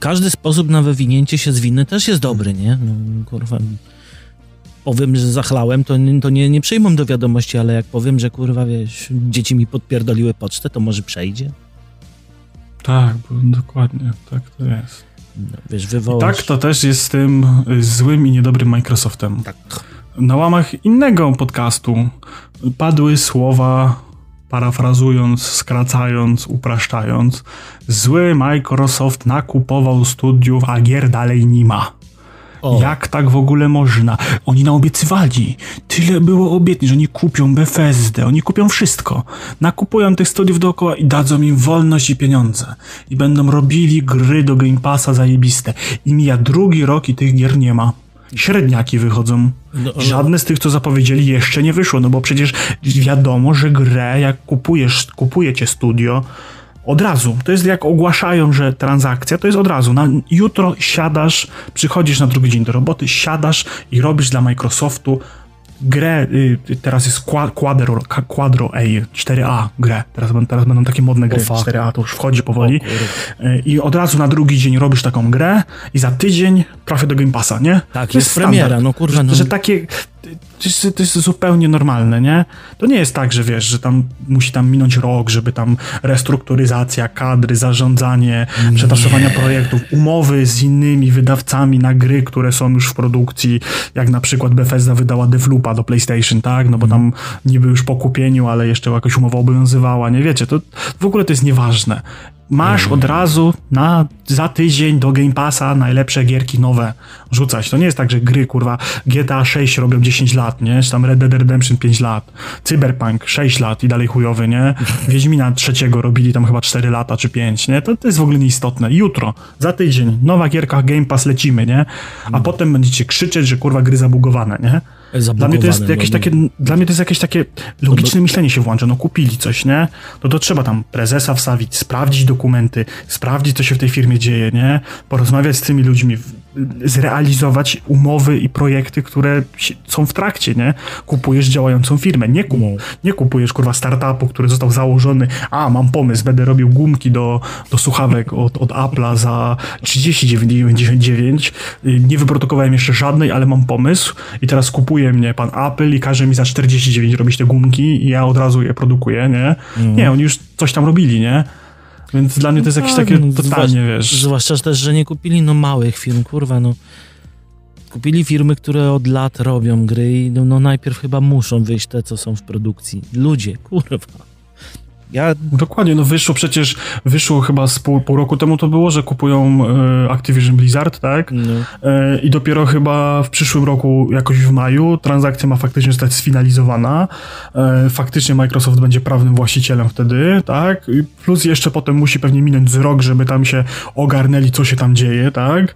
Każdy sposób na wywinięcie się z winy też jest dobry, nie? No, kurwa... Powiem, że zachlałem, to, to nie, nie przyjmą do wiadomości, ale jak powiem, że kurwa, wiesz, dzieci mi podpierdoliły pocztę, to może przejdzie? Tak, bo dokładnie, tak to jest. No, wiesz, wywołasz... I tak to też jest z tym złym i niedobrym Microsoftem. Tak. Na łamach innego podcastu padły słowa, parafrazując, skracając, upraszczając, zły Microsoft nakupował studiów, a gier dalej nie ma. O. Jak tak w ogóle można? Oni naobiecywali. Tyle było obietnic, że oni kupią Bethesdę, oni kupią wszystko. Nakupują tych studiów dookoła i dadzą im wolność i pieniądze. I będą robili gry do Game Passa zajebiste. I mija drugi rok i tych gier nie ma. Średniaki wychodzą. Żadne z tych, co zapowiedzieli, jeszcze nie wyszło. No bo przecież wiadomo, że grę, jak kupujesz, kupujecie studio, od razu. To jest jak ogłaszają, że transakcja, to jest od razu. Na, jutro siadasz, przychodzisz na drugi dzień do roboty, siadasz i robisz dla Microsoftu grę, y, teraz jest Quadro, Quadro A, cztery A grę. Teraz, teraz będą takie modne gry, oh, cztery A to już wchodzi powoli. Y, I od razu na drugi dzień robisz taką grę i za tydzień trafię do Game Passa, nie? Tak, to jest, jest premiera, no kurwa. No. Że, że takie... To jest, to jest zupełnie normalne, nie? To nie jest tak, że wiesz, że tam musi tam minąć rok, żeby tam restrukturyzacja kadry, zarządzanie, przetaszowania projektów, umowy z innymi wydawcami na gry, które są już w produkcji, jak na przykład Bethesda wydała Deathloopa do PlayStation, tak? No bo tam niby już po kupieniu, ale jeszcze jakaś umowa obowiązywała, nie wiecie, to w ogóle to jest nieważne. Masz od razu na, za tydzień do Game Passa najlepsze gierki nowe rzucać. To nie jest tak, że gry, kurwa, G T A sześć robią dziesięć lat, nie? Czy tam Red Dead Redemption pięć lat, Cyberpunk sześć lat i dalej chujowy, nie? Wiedźmina trzeciego robili tam chyba cztery lata czy pięć, nie? To, to jest w ogóle nieistotne. Jutro, za tydzień, nowa gierka Game Pass, lecimy, nie? A no. potem będziecie krzyczeć, że kurwa gry zabugowane, nie? Dla mnie to jest jakieś takie, dla mnie to jest jakieś takie logiczne myślenie się włącza, no kupili coś, nie? No to trzeba tam prezesa wstawić, sprawdzić dokumenty, sprawdzić co się w tej firmie dzieje, nie? Porozmawiać z tymi ludźmi, zrealizować umowy i projekty, które są w trakcie, nie? Kupujesz działającą firmę, nie, kup, nie kupujesz kurwa startupu, który został założony, a mam pomysł, będę robił gumki do, do słuchawek od, od Apple'a za trzydzieści dziewięć dziewięćdziesiąt dziewięć, nie wyprodukowałem jeszcze żadnej, ale mam pomysł i teraz kupuje mnie pan Apple i każe mi za czterdzieści dziewięć robić te gumki i ja od razu je produkuję, nie? Mm. Nie, oni już coś tam robili, nie? Więc dla mnie to jest no jakieś tak, takie no, totalnie, zwłasz, wiesz... Zwłaszcza też, że nie kupili no małych firm, kurwa, no... Kupili firmy, które od lat robią gry i no, no najpierw chyba muszą wyjść te, co są w produkcji. Ludzie, kurwa... Ja... Dokładnie, no wyszło przecież, wyszło chyba z pół, pół roku temu to było, że kupują e, Activision Blizzard, tak? No. E, I dopiero chyba w przyszłym roku, jakoś w maju, transakcja ma faktycznie zostać sfinalizowana. E, faktycznie Microsoft będzie prawnym właścicielem wtedy, tak? I plus jeszcze potem musi pewnie minąć z rok, żeby tam się ogarnęli, co się tam dzieje, tak?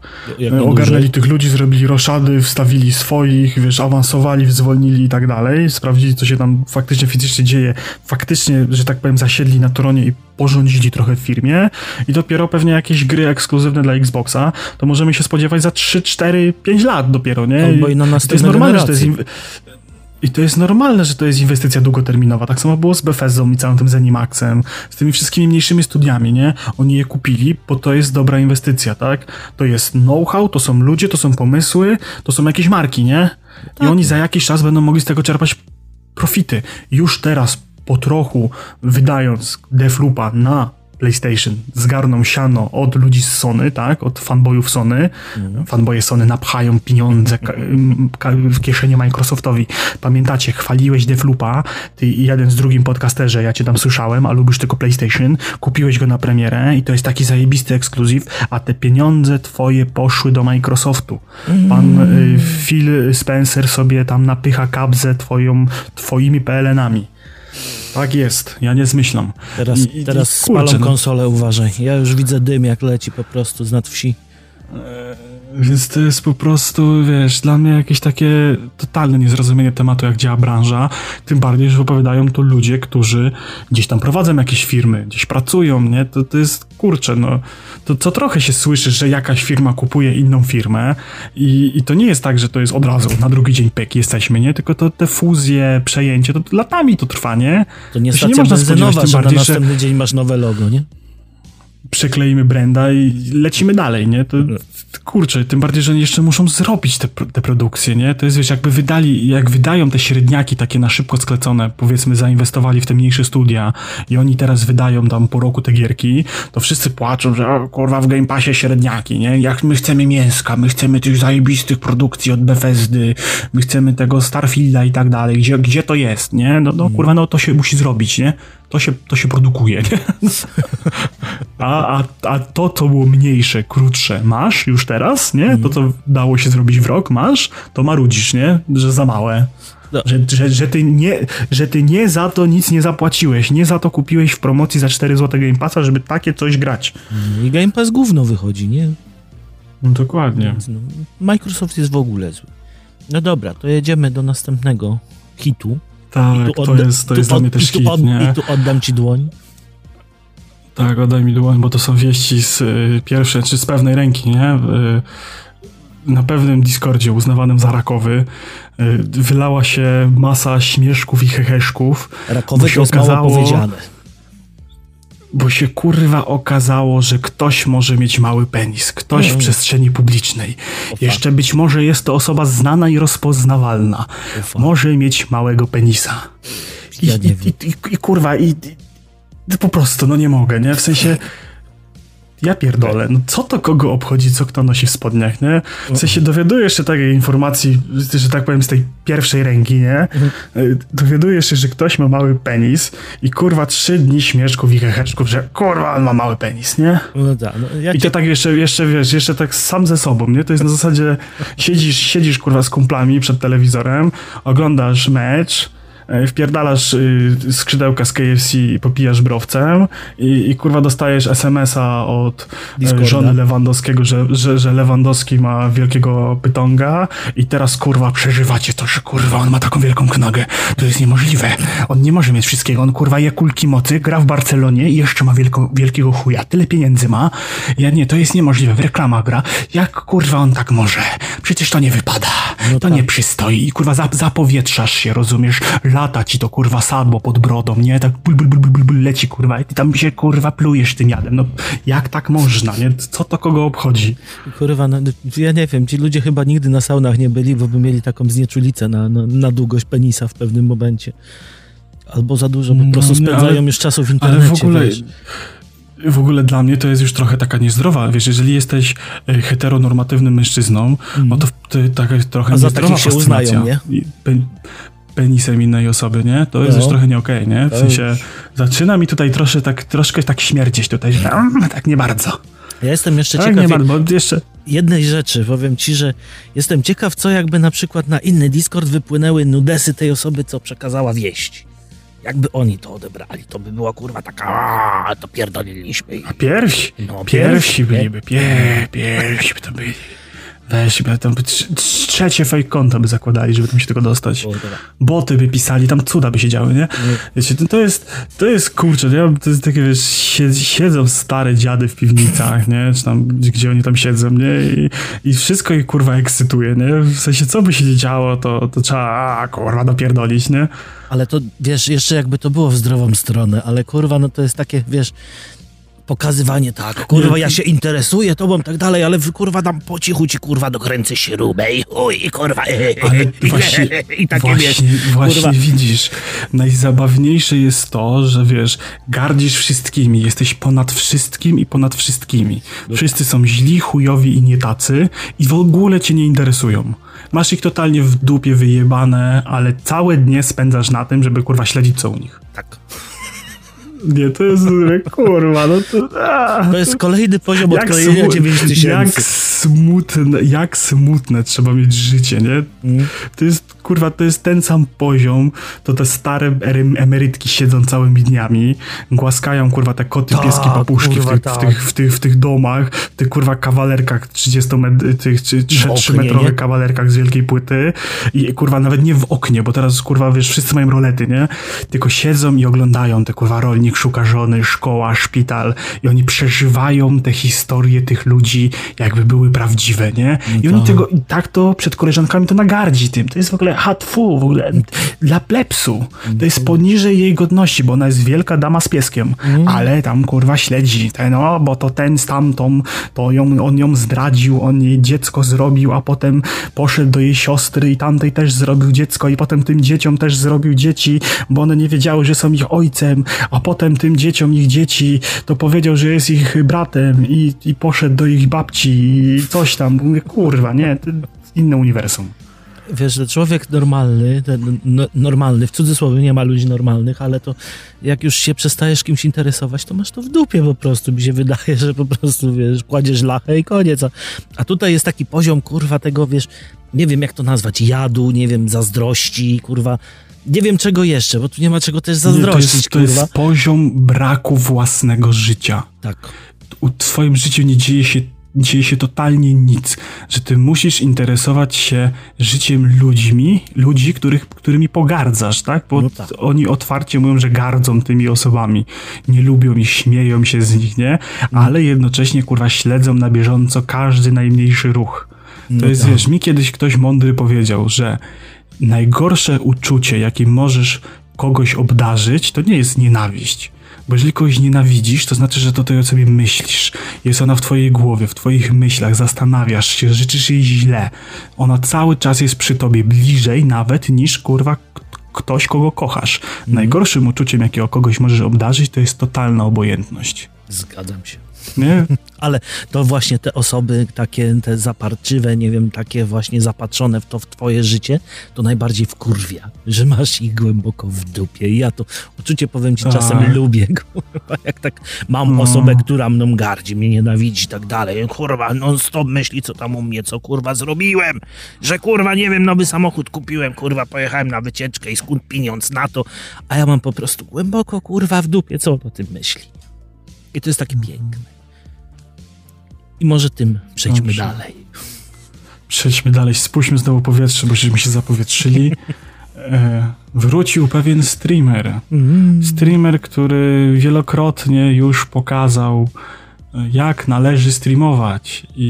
E, ogarnęli tych ludzi, zrobili roszady, wstawili swoich, wiesz, awansowali, zwolnili i tak dalej. Sprawdzili, co się tam faktycznie fizycznie dzieje. Faktycznie, że tak powiem, zasiedli na tronie i porządzili trochę w firmie i dopiero pewnie jakieś gry ekskluzywne dla Xboxa, to możemy się spodziewać za trzy, cztery, pięć lat dopiero, nie? Albo i na następne generacje. I to jest normalne, że to jest inwestycja długoterminowa. Tak samo było z Bethesdą i całym tym Zenimaxem, z tymi wszystkimi mniejszymi studiami, nie? Oni je kupili, bo to jest dobra inwestycja, tak? To jest know-how, to są ludzie, to są pomysły, to są jakieś marki, nie? I oni za jakiś czas będą mogli z tego czerpać profity. Już teraz po trochu, wydając Deathloopa na PlayStation, zgarną siano od ludzi z Sony, tak? Od fanboyów Sony. Mm. Fanboye Sony napchają pieniądze ka- ka- w kieszenie Microsoftowi. Pamiętacie, chwaliłeś Deathloopa, ty jeden z drugim podcasterze, ja cię tam słyszałem, a lubisz tylko PlayStation, kupiłeś go na premierę i to jest taki zajebisty ekskluzyw, a te pieniądze twoje poszły do Microsoftu. Mm. Pan y, Phil Spencer sobie tam napycha kabzę twoją, twoimi P L N-ami. Tak jest, ja nie zmyślam. Teraz, I, teraz spalą no. konsolę, uważaj. Ja już widzę dym, jak leci po prostu z nad wsi. E, więc to jest po prostu, wiesz, dla mnie jakieś takie totalne niezrozumienie tematu, jak działa branża. Tym bardziej, że opowiadają to ludzie, którzy gdzieś tam prowadzą jakieś firmy, gdzieś pracują, nie? To, to jest, kurczę, no. To co trochę się słyszy, że jakaś firma kupuje inną firmę i, i to nie jest tak, że to jest od razu, na drugi dzień pyk, jesteśmy, nie? Tylko to te fuzje, przejęcie, to latami to trwa, nie? To nie stacja benzynowa, że na następny że... dzień masz nowe logo, nie? Przykleimy brenda i lecimy dalej, nie? To, kurczę, tym bardziej, że oni jeszcze muszą zrobić te, te produkcje, nie? To jest, wiesz, jakby wydali, jak wydają te średniaki takie na szybko sklecone, powiedzmy, zainwestowali w te mniejsze studia i oni teraz wydają tam po roku te gierki, to wszyscy płaczą, że o, kurwa, w Game Passie średniaki, nie? Jak my chcemy mięska, my chcemy tych zajebistych produkcji od Bethesdy, my chcemy tego Starfielda i tak dalej. Gdzie, gdzie to jest, nie? No, no kurwa, no to się musi zrobić, nie? To się, to się produkuje, nie? A, a, a to, co było mniejsze, krótsze, masz już teraz, nie? To, co dało się zrobić w rok, masz, to marudzisz, nie? Że za małe. No. Że, że, że, ty nie, że ty nie za to nic nie zapłaciłeś, nie za to kupiłeś w promocji za cztery złote Game Passa, żeby takie coś grać. I Game Pass gówno wychodzi, nie? No dokładnie. No, Microsoft jest w ogóle zły. No dobra, to jedziemy do następnego hitu. Tak, to odda- jest, to jest od- dla mnie też hit, od- nie? I tu oddam ci dłoń. Tak, oddaj mi dłoń, bo to są wieści z y, pierwszej, czy z pewnej ręki, nie? Y, na pewnym Discordzie uznawanym za rakowy y, wylała się masa śmieszków i heheszków. Rakowy to jest okazało... mało powiedziane. bo się kurwa okazało, że ktoś może mieć mały penis, ktoś mm. w przestrzeni publicznej. Ufa. Jeszcze być może jest to osoba znana i rozpoznawalna. Ufa. Może mieć małego penisa. I, ja i, i, i, i kurwa, i, i po prostu, no nie mogę, nie? W sensie... Ja pierdolę, no co to kogo obchodzi, co kto nosi w spodniach, nie? W sensie dowiadujesz się takiej informacji, że tak powiem, z tej pierwszej ręki, nie? Dowiadujesz się, że ktoś ma mały penis i kurwa trzy dni śmieszków i heheczków, że kurwa on ma mały penis, nie? No tak. No, ja I to cię... tak jeszcze, jeszcze, wiesz, jeszcze tak sam ze sobą, nie? To jest na zasadzie siedzisz, siedzisz kurwa z kumplami przed telewizorem, oglądasz mecz, wpierdalasz y, skrzydełka z K F C i popijasz browcem i, i kurwa dostajesz es em es a od Discorda. Żony Lewandowskiego, że, że, że Lewandowski ma wielkiego pytonga i teraz kurwa przeżywacie to, że kurwa on ma taką wielką knagę, to jest niemożliwe, on nie może mieć wszystkiego, on kurwa je kulki mocy, gra w Barcelonie i jeszcze ma wielko, wielkiego chuja, tyle pieniędzy ma, ja nie, to jest niemożliwe, w reklamach gra, jak kurwa on tak może, przecież to nie wypada, no to tak. Nie przystoi i kurwa zapowietrzasz się, rozumiesz, lata ci to kurwa sadło pod brodą, nie? Tak bul, bul, bul, bul, bul, leci kurwa i ty tam się kurwa plujesz tym jadem. No jak tak można, nie? Co to kogo obchodzi? Kurwa, no, ja nie wiem, ci ludzie chyba nigdy na saunach nie byli, bo by mieli taką znieczulicę na, na, na długość penisa w pewnym momencie. Albo za dużo, po prostu spędzają no, ale, już czasu w internecie. Ale w ogóle... Wiesz. W ogóle dla mnie to jest już trochę taka niezdrowa, wiesz, jeżeli jesteś heteronormatywnym mężczyzną, mm. no to taka jest trochę niezdrowa fascynacja. A za takich się uznają, nie? Pe- penisem innej osoby, nie? To no. jest już trochę nie okej, okay, nie? W sensie zaczyna mi tutaj trosze, tak, troszkę tak śmierdzieć tutaj, że mm, tak nie bardzo. Ja jestem jeszcze tak ciekaw nie bardzo, bo jeszcze... jednej rzeczy, powiem ci, że jestem ciekaw, co jakby na przykład na inny Discord wypłynęły nudesy tej osoby, co przekazała wieść. Jakby oni to odebrali, to by była kurwa taka, aaa, to pierdoliliśmy. I... A pierwsi? No, pierwsi byliby, pier, pierwsi by to byli. Weź, by tam trzecie fake konta by zakładali, żeby tam się tego dostać. Boty by pisali, tam cuda by się działy, nie? Wiecie, to jest, to jest kurczę, nie? To jest takie, wiesz, siedzą stare dziady w piwnicach, nie? Czy tam, gdzie oni tam siedzą, nie? I, i wszystko ich kurwa ekscytuje, nie? W sensie, co by się działo, to, to trzeba, a, kurwa, dopierdolić, nie? Ale to, wiesz, jeszcze jakby to było w zdrową stronę, ale kurwa, no to jest takie, wiesz... Pokazywanie tak, kurwa, ja się interesuję tobą, tak dalej, ale kurwa tam po cichu ci kurwa dokręcę śrubę i chuj, i kurwa, ale i, właśnie, i takie właśnie, wiesz. Właśnie kurwa. Widzisz, najzabawniejsze jest to, że wiesz, gardzisz wszystkimi, jesteś ponad wszystkim i ponad wszystkimi. Wszyscy są źli, chujowi i nie tacy i w ogóle cię nie interesują. Masz ich totalnie w dupie wyjebane, ale całe dnie spędzasz na tym, żeby kurwa śledzić co u nich. Tak. Nie, to jest kurwa, no to... A, to jest kolejny poziom odklejenia dziewięć tysięcy. Jak smutne, jak smutne trzeba mieć życie, nie? Mm. To jest, kurwa, to jest ten sam poziom, to te stare emerytki siedzą całymi dniami, głaskają, kurwa, te koty, ta, pieski, papuszki kurwa, w, tych, w, tych, w, tych, w tych domach, w tych, kurwa, kawalerkach trzydziestometrowych kawalerkach z wielkiej płyty i, kurwa, nawet nie w oknie, bo teraz, kurwa, wiesz, wszyscy mają rolety, nie? Tylko siedzą i oglądają te, kurwa, rolnik szuka żony, szkoła, szpital i oni przeżywają te historie tych ludzi, jakby były prawdziwe, nie? I oni tego, i tak to przed koleżankami to nagardzi tym. To jest w ogóle hatfu, w ogóle dla plepsu. To jest poniżej jej godności, bo ona jest wielka dama z pieskiem, ale tam kurwa śledzi. Te, no, bo to ten z tamtą, to ją, on ją zdradził, on jej dziecko zrobił, a potem poszedł do jej siostry i tamtej też zrobił dziecko i potem tym dzieciom też zrobił dzieci, bo one nie wiedziały, że są ich ojcem, a potem Potem tym dzieciom ich dzieci to powiedział, że jest ich bratem i, i poszedł do ich babci i coś tam. Mówię, kurwa, nie, inne uniwersum. Wiesz, że człowiek normalny, ten normalny, w cudzysłowie nie ma ludzi normalnych, ale to jak już się przestajesz kimś interesować, to masz to w dupie po prostu. Mi się wydaje, że po prostu, wiesz, kładziesz lachę i koniec. A, a tutaj jest taki poziom, kurwa, tego, wiesz, nie wiem jak to nazwać, jadu, nie wiem, zazdrości, kurwa. Nie wiem czego jeszcze, bo tu nie ma czego też zazdrościć, nie, to jest, kurwa. To jest poziom braku własnego życia. Tak. U twoim życiu nie dzieje się, dzieje się totalnie nic, że ty musisz interesować się życiem ludźmi, ludzi, których, którymi pogardzasz, tak? Bo no tak. Oni otwarcie mówią, że gardzą tymi osobami, nie lubią ich, śmieją się z nich, nie? Ale jednocześnie, kurwa, śledzą na bieżąco każdy najmniejszy ruch. To no jest, tak. Wiesz, mi kiedyś ktoś mądry powiedział, że najgorsze uczucie, jakim możesz kogoś obdarzyć, to nie jest nienawiść, Bo jeżeli kogoś nienawidzisz, to znaczy, że to ty o sobie myślisz. Jest ona w twojej głowie, w twoich myślach, zastanawiasz się, życzysz jej źle. Ona cały czas jest przy tobie, bliżej nawet niż, kurwa, ktoś, kogo kochasz. Mm. Najgorszym uczuciem, jakiego kogoś możesz obdarzyć, to jest totalna obojętność. Zgadzam się. Nie? Ale to właśnie te osoby takie, te zaparczywe, nie wiem, takie właśnie zapatrzone w to, w twoje życie, to najbardziej wkurwia, że masz ich głęboko w dupie. I ja to uczucie, powiem ci, czasem A. lubię, kurwa, jak tak mam no. osobę, która mną gardzi, mnie nienawidzi i tak dalej, kurwa, non stop myśli, co tam u mnie, co kurwa zrobiłem, że kurwa, nie wiem, nowy samochód kupiłem, kurwa, pojechałem na wycieczkę i skąd pieniądz na to, a ja mam po prostu głęboko, kurwa, w dupie, co o tym myśli. I to jest takie piękne. I może tym przejdźmy Dobrze. dalej. Przejdźmy dalej. Spójrzmy znowu powietrze, bo żeśmy się zapowietrzyli. E, wrócił pewien streamer. Mm. Streamer, który wielokrotnie już pokazał, jak należy streamować. I,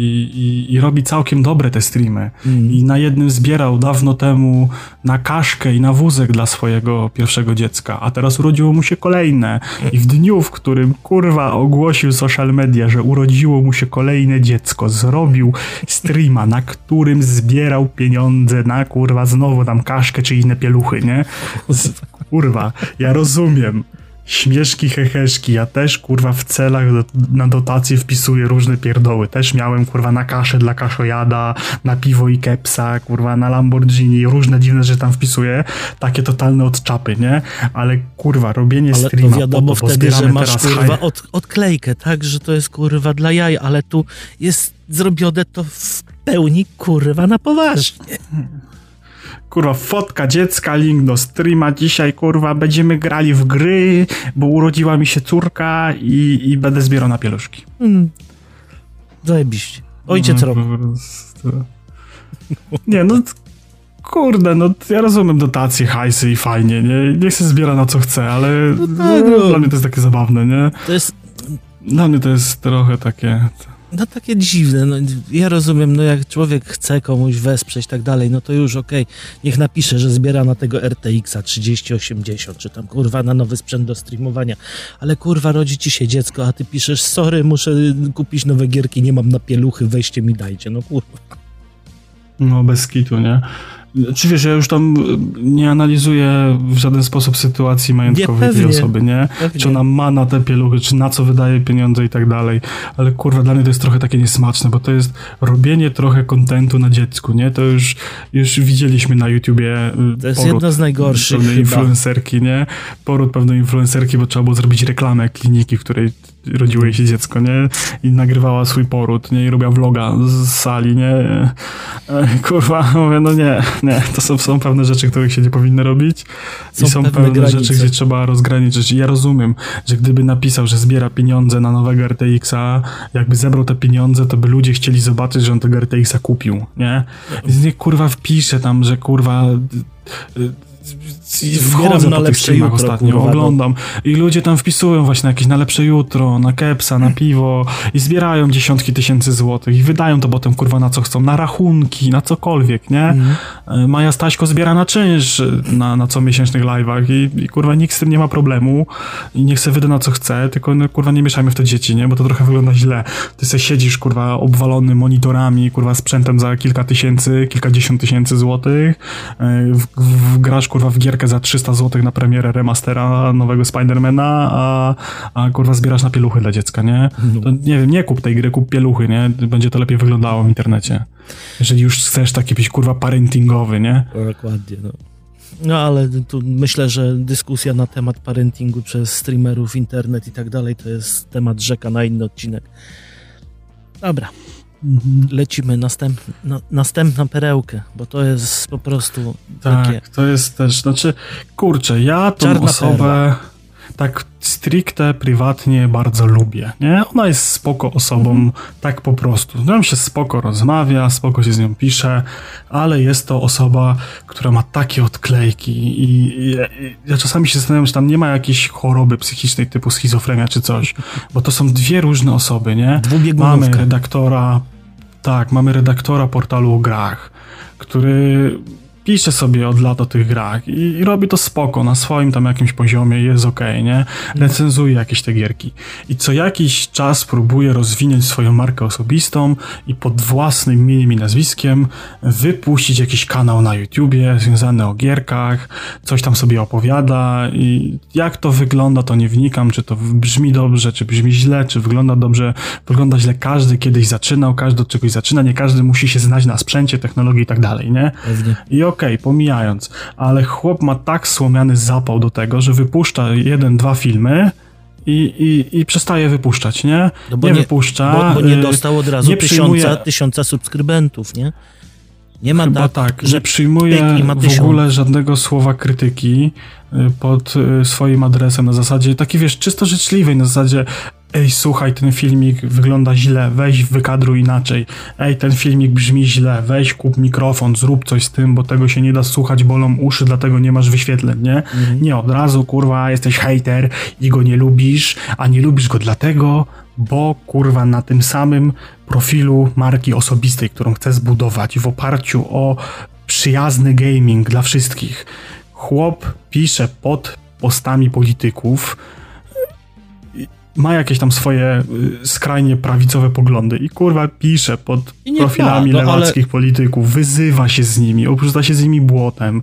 i, i robi całkiem dobre te streamy. Mm. I na jednym zbierał dawno temu na kaszkę i na wózek dla swojego pierwszego dziecka. A teraz urodziło mu się kolejne. I w dniu, w którym kurwa ogłosił social media, że urodziło mu się kolejne dziecko, zrobił streama, na którym zbierał pieniądze na kurwa znowu tam kaszkę czy inne pieluchy, nie? Kurwa, ja rozumiem. Śmieszki, heheszki. Ja też, kurwa, w celach do, na dotacje wpisuję różne pierdoły. Też miałem, kurwa, na kaszę dla kaszojada, na piwo i kepsa, kurwa, na Lamborghini, różne dziwne rzeczy tam wpisuję. Takie totalne odczapy, nie? Ale, kurwa, robienie ale streama... Ale to wiadomo po to, wtedy, że masz, kurwa, od, odklejkę, tak? Że to jest, kurwa, dla jaj, ale tu jest zrobione to w pełni, kurwa, na poważnie. Kurwa, fotka dziecka, link do streama dzisiaj, kurwa, będziemy grali w gry, bo urodziła mi się córka i, i będę zbierał na pieluszki. Mm. Zajebiście. Ojciec no, roku. Nie, no kurde, no ja rozumiem dotacje, hajsy i fajnie, nie? Niech się zbiera na co chce, ale no, tak, no, no. dla mnie to jest takie zabawne, nie? To jest... Dla mnie to jest trochę takie... No takie dziwne, no ja rozumiem, no jak człowiek chce komuś wesprzeć tak dalej, no to już okej, okay, niech napisze, że zbiera na tego R T X-a trzydzieści osiemdziesiąt, czy tam kurwa na nowy sprzęt do streamowania, ale kurwa rodzi ci się dziecko, a ty piszesz, sorry, muszę kupić nowe gierki, nie mam na pieluchy, weźcie mi dajcie, no kurwa. No bez kitu, nie? Czy wiesz, ja już tam nie analizuję w żaden sposób sytuacji majątkowej nie, tej osoby, nie? Pewnie. Czy ona ma na te pieluchy, czy na co wydaje pieniądze i tak dalej. Ale kurwa, dla mnie to jest trochę takie niesmaczne, bo to jest robienie trochę kontentu na dziecku, nie? To już, już widzieliśmy na YouTubie to jest poród jedna z najgorszych pewnej chyba. influencerki, nie? Poród pewnej influencerki, bo trzeba było zrobić reklamę kliniki, w której rodziło jej się dziecko, nie? I nagrywała swój poród, nie? I robiła vloga z sali, nie? Kurwa, mówię, no nie. Nie, to są, są pewne rzeczy, których się nie powinno robić są i są pewne, pewne rzeczy, gdzie trzeba rozgraniczyć. I ja rozumiem, że gdyby napisał, że zbiera pieniądze na nowego R T X-a, jakby zebrał te pieniądze, to by ludzie chcieli zobaczyć, że on tego R T X-a kupił, nie? Więc niech kurwa wpisze tam, że kurwa... Wchodzę na po tych streamach ostatnio, kurwa, oglądam i ludzie tam wpisują właśnie jakieś na lepsze jutro, na kepsa, na piwo i zbierają dziesiątki tysięcy złotych i wydają to potem kurwa na co chcą, na rachunki, na cokolwiek, nie? Mm. Maja Staśko zbiera na czynsz na, na comiesięcznych live'ach i, i kurwa nikt z tym nie ma problemu i niech se wyda na co chce, tylko no, kurwa nie mieszajmy w te dzieci, nie? Bo to trochę wygląda źle. Ty se siedzisz kurwa obwalony monitorami, kurwa sprzętem za kilka tysięcy, kilkadziesiąt tysięcy złotych, w, w, grasz kurwa w gierkę za trzysta złotych na premierę remastera nowego Spidermana, a, a kurwa zbierasz na pieluchy dla dziecka, nie? To, nie wiem, nie kup tej gry, kup pieluchy, nie? Będzie to lepiej wyglądało w internecie. Jeżeli już chcesz taki jakiś kurwa parentingowy, nie? Dokładnie, no. No ale tu myślę, że dyskusja na temat parentingu przez streamerów, internet i tak dalej, to jest temat rzeka na inny odcinek. Dobra. Mhm. Lecimy następny, na, następną perełkę, bo to jest po prostu tak, takie... to jest też, znaczy, kurczę, ja tą Czarna osobę perła. tak stricte, prywatnie bardzo lubię, nie? Ona jest spoko osobą, mhm. tak po prostu. Z nią się spoko rozmawia, spoko się z nią pisze, ale jest to osoba, która ma takie odklejki i, i, i ja czasami się zastanawiam, czy tam nie ma jakiejś choroby psychicznej typu schizofrenia czy coś, bo to są dwie różne osoby, nie? Dwubiegunówka. Mamy redaktora, tak, mamy redaktora portalu o grach, który... pisze sobie od lat o tych grach i, i robi to spoko, na swoim tam jakimś poziomie jest okej, okay, nie? Recenzuje jakieś te gierki. I co jakiś czas próbuje rozwinąć swoją markę osobistą i pod własnym imieniem i nazwiskiem wypuścić jakiś kanał na YouTubie związany o gierkach, coś tam sobie opowiada i jak to wygląda, to nie wnikam, czy to brzmi dobrze, czy brzmi źle, czy wygląda dobrze, wygląda źle. Każdy kiedyś zaczynał, każdy od czegoś zaczyna, nie każdy musi się znać na sprzęcie, technologii i tak dalej, nie? Pewnie. I okej, okay, pomijając, ale chłop ma tak słomiany zapał do tego, że wypuszcza jeden, dwa filmy i, i, i przestaje wypuszczać, nie? No bo nie, nie wypuszcza. Bo, bo nie dostał od razu tysiąca, tysiąca subskrybentów, nie? Nie ma chyba tak, tak że nie przyjmuje w ogóle żadnego słowa krytyki pod swoim adresem na zasadzie, taki wiesz, czysto życzliwej, na zasadzie ej, słuchaj, ten filmik wygląda źle, weź wykadruj inaczej, ej, ten filmik brzmi źle, weź kup mikrofon, zrób coś z tym, bo tego się nie da słuchać, bolą uszy, dlatego nie masz wyświetleń, nie? Mhm. Nie, od razu, kurwa, jesteś hejter i go nie lubisz, a nie lubisz go dlatego, bo, kurwa, na tym samym profilu marki osobistej, którą chcę zbudować w oparciu o przyjazny gaming dla wszystkich, chłop pisze pod postami polityków, ma jakieś tam swoje skrajnie prawicowe poglądy i kurwa pisze pod profilami ma, no, lewackich ale... polityków, wyzywa się z nimi, obrzuca się z nimi błotem,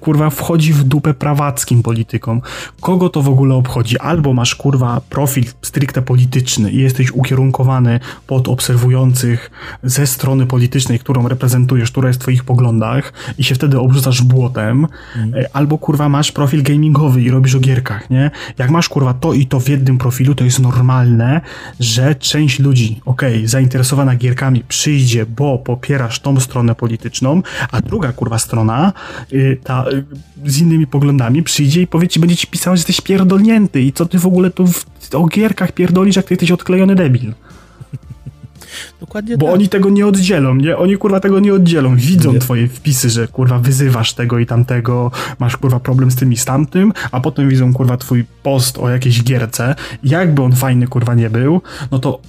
kurwa wchodzi w dupę prawackim politykom. Kogo to w ogóle obchodzi? Albo masz kurwa profil stricte polityczny i jesteś ukierunkowany pod obserwujących ze strony politycznej, którą reprezentujesz, która jest w twoich poglądach i się wtedy obrzucasz błotem, mm. albo kurwa masz profil gamingowy i robisz o gierkach, nie? Jak masz kurwa to i to w jednym profilu, to jest normalne, że część ludzi, okej, okay, zainteresowana gierkami przyjdzie, bo popierasz tą stronę polityczną, a druga kurwa strona, yy, ta yy, z innymi poglądami przyjdzie i powie ci, będzie ci pisała, że jesteś pierdolnięty i co ty w ogóle tu w, o gierkach pierdolisz, jak ty jesteś odklejony debil. Dokładnie bo tak. Oni tego nie oddzielą, nie? Oni kurwa tego nie oddzielą. Widzą nie. twoje wpisy, że kurwa wyzywasz tego i tamtego, masz kurwa problem z tym i z tamtym, a potem widzą kurwa twój post o jakiejś gierce. Jakby on fajny kurwa nie był, no to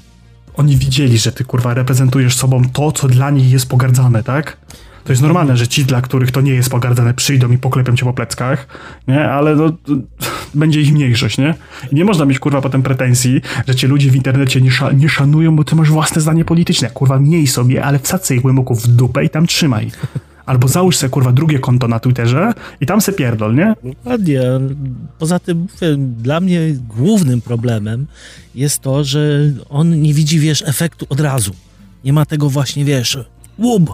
oni widzieli, że ty kurwa reprezentujesz sobą to, co dla nich jest pogardzane, tak? To jest normalne, że ci, dla których to nie jest pogardzane, przyjdą i poklepią cię po pleckach, nie? Ale no, będzie ich mniejszość, nie? I nie można mieć, kurwa, potem pretensji, że cię ludzie w internecie nie, szan- nie szanują, bo ty masz własne zdanie polityczne. Kurwa, miej sobie, ale wsadź ich głęboko w dupę i tam trzymaj. Albo załóż sobie, kurwa, drugie konto na Twitterze i tam se pierdol, nie? Dokładnie. Poza tym, dla mnie głównym problemem jest to, że on nie widzi, wiesz, efektu od razu. Nie ma tego właśnie, wiesz, łub.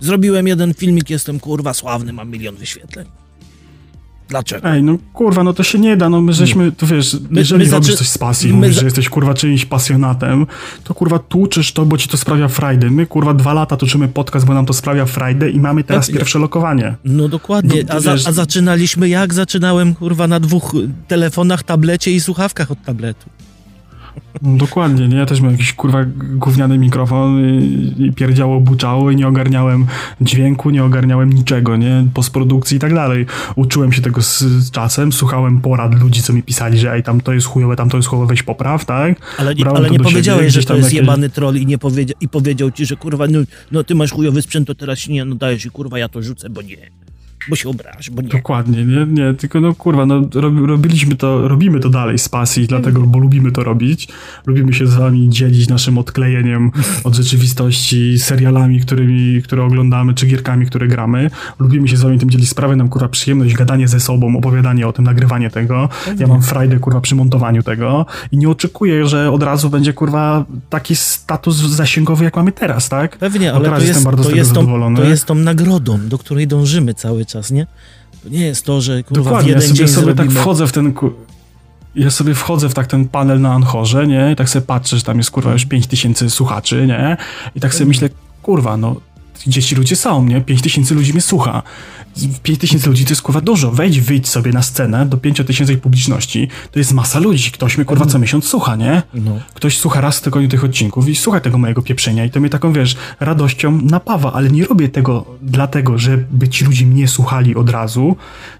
Zrobiłem jeden filmik, jestem kurwa sławny, mam milion wyświetleń. Dlaczego? Ej, no kurwa, no to się nie da, no my żeśmy, tu wiesz, my, jeżeli my robisz za... coś z pasji, my mówisz, za... że jesteś kurwa czyimś pasjonatem, to kurwa tłuczysz to, bo ci to sprawia frajdę. My kurwa dwa lata tłuczymy podcast, bo nam to sprawia frajdę i mamy teraz no, pierwsze lokowanie. No dokładnie, no, a, za, a zaczynaliśmy jak? Zaczynałem kurwa na dwóch telefonach, tablecie i słuchawkach od tabletu. Dokładnie, nie? Ja też miałem jakiś kurwa gówniany mikrofon i, i pierdziało, buczało i nie ogarniałem dźwięku, nie ogarniałem niczego, nie? Postprodukcji i tak dalej. Uczyłem się tego z, z czasem, słuchałem porad ludzi, co mi pisali, że ej, tam to jest chujowe, tam to jest chujowe, weź popraw, tak? Ale, ale nie powiedziałeś, siebie, że to jest jakieś... jebany troll i, nie powiedzia- i powiedział ci, że kurwa, no, no ty masz chujowy sprzęt, to teraz nie, no dajesz i kurwa, ja to rzucę, bo nie. Bo się obraż, bo nie. Dokładnie, nie, nie, tylko no kurwa, no robiliśmy to, robimy to dalej z pasji, dlatego, bo lubimy to robić, lubimy się z wami dzielić naszym odklejeniem od rzeczywistości, serialami, którymi, które oglądamy, czy gierkami, które gramy, lubimy się z wami tym dzielić, sprawia nam kurwa przyjemność, gadanie ze sobą, opowiadanie o tym, nagrywanie tego, ja mam frajdę kurwa przy montowaniu tego i nie oczekuję, że od razu będzie kurwa taki status zasięgowy, jak mamy teraz, tak? Pewnie, ale to jest, to, jest tą, to jest tą nagrodą, do której dążymy cały czas. Nie? To nie jest to, że kurwa dokładnie, w jeden ja sobie, dzień sobie zrobimy... tak wchodzę w ten ja sobie wchodzę w tak ten panel na Anchorze, nie? I tak sobie patrzę, że tam jest kurwa już pięć tysięcy słuchaczy, nie? I tak sobie myślę, kurwa, no gdzie ci ludzie są, nie? pięć tysięcy ludzi mnie słucha. pięć tysięcy ludzi to jest kurwa dużo. Wejdź, wyjdź sobie na scenę do pięć tysięcy publiczności. To jest masa ludzi. Ktoś mnie kurwa co miesiąc słucha, nie? No. Ktoś słucha raz w tygodniu tych odcinków i słucha tego mojego pieprzenia i to mnie taką, wiesz, radością napawa, ale nie robię tego dlatego, żeby ci ludzie mnie słuchali od razu,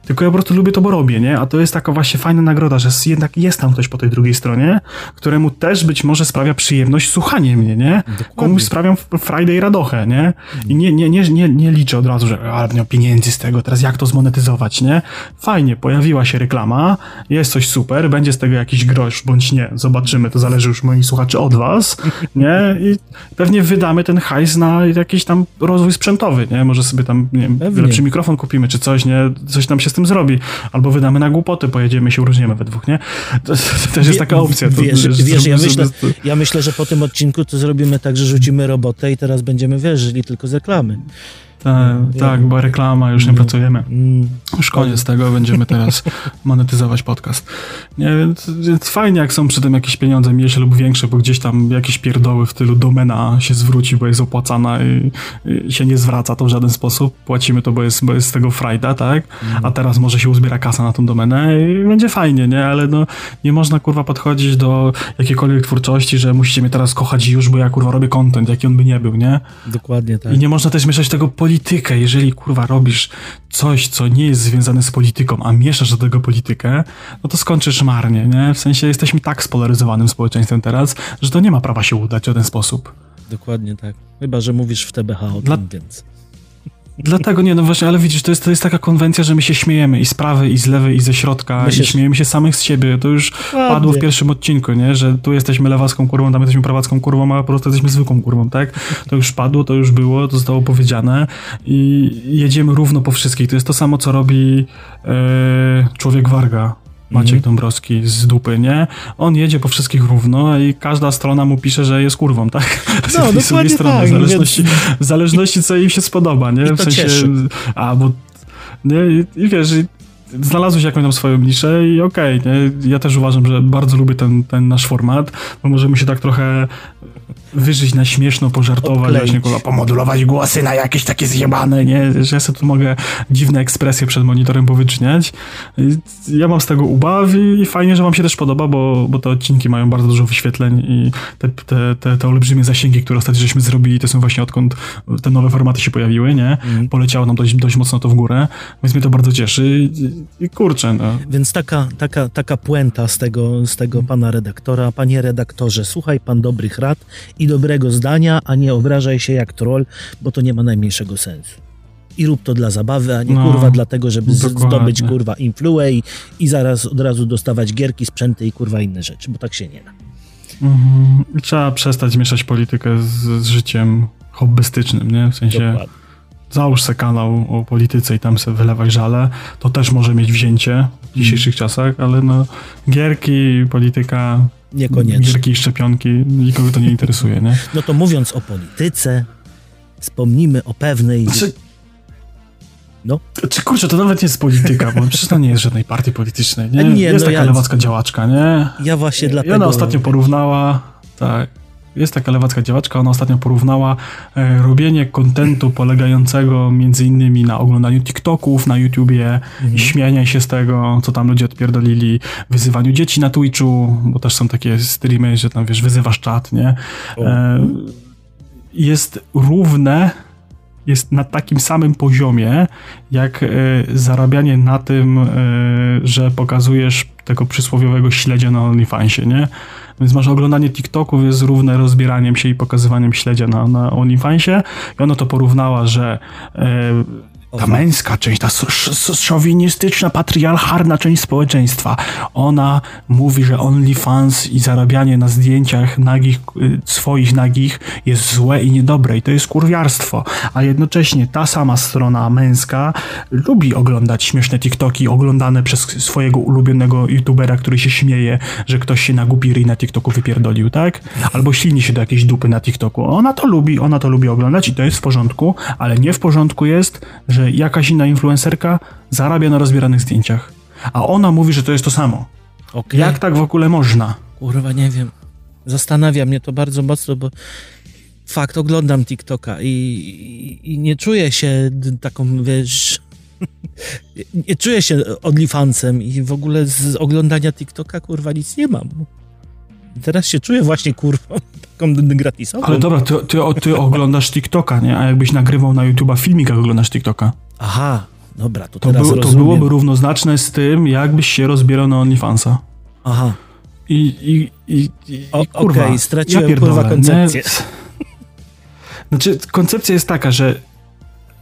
tylko ja po prostu lubię to, bo robię, nie? A to jest taka właśnie fajna nagroda, że jednak jest tam ktoś po tej drugiej stronie, któremu też być może sprawia przyjemność słuchanie mnie, nie? Komuś sprawiam frajdę i radochę, nie? I nie, nie, nie, nie, nie liczę od razu, że a, nie ma pieniędzy z tego, teraz jak to zmonetyzować, nie? Fajnie, pojawiła się reklama, jest coś super, będzie z tego jakiś grosz bądź nie, zobaczymy, to zależy już moi słuchaczy od was, nie? I pewnie wydamy ten hajs na jakiś tam rozwój sprzętowy, nie? Może sobie tam, nie wiem, lepszy mikrofon kupimy, czy coś, nie? Coś nam się z tym zrobi. Albo wydamy na głupoty, pojedziemy się uróżniemy we dwóch, nie? To, to też jest taka opcja. To, wiesz, wiesz, wiesz ja, myślę, ja myślę, że po tym odcinku to zrobimy tak, że rzucimy robotę i teraz będziemy wierzyli tylko z reklamy. Ta, ja, tak, bo reklama, już nie, nie pracujemy. Już koniec tego, będziemy teraz monetyzować podcast. Nie, więc, więc fajnie, jak są przy tym jakieś pieniądze, mniejsze lub większe, bo gdzieś tam jakieś pierdoły w tylu domena się zwróci, bo jest opłacana i, i się nie zwraca to w żaden sposób. Płacimy to, bo jest, bo jest z tego frajda, tak? Mm. A teraz może się uzbiera kasa na tą domenę i będzie fajnie, nie? Ale no, nie można, kurwa, podchodzić do jakiejkolwiek twórczości, że musicie mnie teraz kochać już, bo ja, kurwa, robię content, jaki on by nie był, nie? Dokładnie tak. I nie można też mieszać tego po politykę, jeżeli kurwa robisz coś, co nie jest związane z polityką, a mieszasz do tego politykę, no to skończysz marnie, nie? W sensie jesteśmy tak spolaryzowanym społeczeństwem teraz, że to nie ma prawa się udać w ten sposób. Dokładnie tak. Chyba że mówisz w T B H o Dla... tym, więc... Dlatego nie, no właśnie, ale widzisz, to jest, to jest taka konwencja, że my się śmiejemy i z prawej, i z lewej, i ze środka, my się... i śmiejemy się samych z siebie. To już Ładnie. padło w pierwszym odcinku, nie? Że tu jesteśmy lewacką kurwą, tam jesteśmy prawacką kurwą, a po prostu jesteśmy zwykłą kurwą, tak? To już padło, to już było, to zostało powiedziane i jedziemy równo po wszystkich. To jest to samo, co robi yy, człowiek Warga. Maciek mhm. Dąbrowski z dupy, nie? On jedzie po wszystkich równo i każda strona mu pisze, że jest kurwą, tak? No, no dokładnie strony, tak. W zależności, więc... w zależności, co im się spodoba, nie? I to w sensie, cieszy. A, bo... Nie? I, i wiesz... I... Znalazłeś jakąś tam swoją niszę i okej, okay, ja też uważam, że bardzo lubię ten, ten nasz format, bo możemy się tak trochę wyżyć na śmieszno, pożartować, właśnie, kurwa, pomodulować głosy na jakieś takie zjebane, nie? Że ja sobie tu mogę dziwne ekspresje przed monitorem powyczniać. Ja mam z tego ubaw i fajnie, że wam się też podoba, bo, bo te odcinki mają bardzo dużo wyświetleń i te, te, te, te olbrzymie zasięgi, które ostatnio żeśmy zrobili, to są właśnie odkąd te nowe formaty się pojawiły, nie? Mm. Poleciało nam dość, dość mocno to w górę, więc mnie to bardzo cieszy. I kurczę, no. Więc taka, taka, taka puenta z tego, z tego pana redaktora. Panie redaktorze, słuchaj pan dobrych rad i dobrego zdania, a nie obrażaj się jak troll, bo to nie ma najmniejszego sensu. I rób to dla zabawy, a nie no, kurwa dlatego, żeby dokładnie. zdobyć kurwa influę i, i zaraz od razu dostawać gierki, sprzęty i kurwa inne rzeczy, bo tak się nie da. Mhm. Trzeba przestać mieszać politykę z, z życiem hobbystycznym, nie? W sensie... Dokładnie. Załóż se kanał o polityce i tam se wylewaj żale, to też może mieć wzięcie w dzisiejszych mm. czasach, ale no gierki, polityka, niekoniecznie. Gierki i szczepionki, nikogo to nie interesuje, nie? No to mówiąc o polityce, wspomnimy o pewnej... Znaczy... No. Czy kurczę, to nawet nie jest polityka, bo przecież to nie jest żadnej partii politycznej, nie? nie jest no taka ja... lewacka działaczka, nie? Ja właśnie dlatego... I ona ostatnio porównała, tak... Jest taka lewacka działaczka, ona ostatnio porównała e, robienie kontentu polegającego między innymi na oglądaniu TikToków na YouTubie, mhm. śmiania się z tego, co tam ludzie odpierdolili, wyzywaniu dzieci na Twitchu, bo też są takie streamy, że tam wiesz, wyzywasz czat, nie? E, jest równe, jest na takim samym poziomie, jak e, zarabianie na tym, e, że pokazujesz tego przysłowiowego śledzia na OnlyFansie, nie? Więc masz oglądanie TikToków jest równe rozbieraniem się i pokazywaniem śledzia na, na OnlyFansie. I ona to porównała, że e, ta męska część, ta sz- sz- szowinistyczna, patriarchalna część społeczeństwa, ona mówi, że OnlyFans i zarabianie na zdjęciach nagich, y, swoich nagich jest złe i niedobre i to jest kurwiarstwo. A jednocześnie ta sama strona męska lubi oglądać śmieszne TikToki oglądane przez swojego ulubionego youtubera, który się śmieje, że ktoś się na gupiri na TikToku wypierdolił, tak? Albo silni się do jakiejś dupy na TikToku. Ona to lubi, ona to lubi oglądać i to jest w porządku, ale nie w porządku jest, że jakaś inna influencerka zarabia na rozbieranych zdjęciach. A ona mówi, że to jest to samo. Okay. Jak tak w ogóle można? Kurwa, nie wiem. Zastanawia mnie to bardzo mocno, bo fakt, oglądam TikToka i, i, i nie czuję się taką, wiesz... nie czuję się OnlyFansem i w ogóle z oglądania TikToka, kurwa, nic nie mam. Teraz się czuję właśnie, kurwa, taką gratisową. Ale dobra, ty, ty, ty oglądasz TikToka, nie? A jakbyś nagrywał na YouTube'a filmik, jak oglądasz TikToka. Aha, dobra, to teraz to, by, to byłoby równoznaczne z tym, jakbyś się rozbierał na OnlyFansa. Aha. I, i, i, i, i o, kurwa, okay, straciłem, ja pierdolę, kurwa, koncepcję. Nie? Znaczy, koncepcja jest taka, że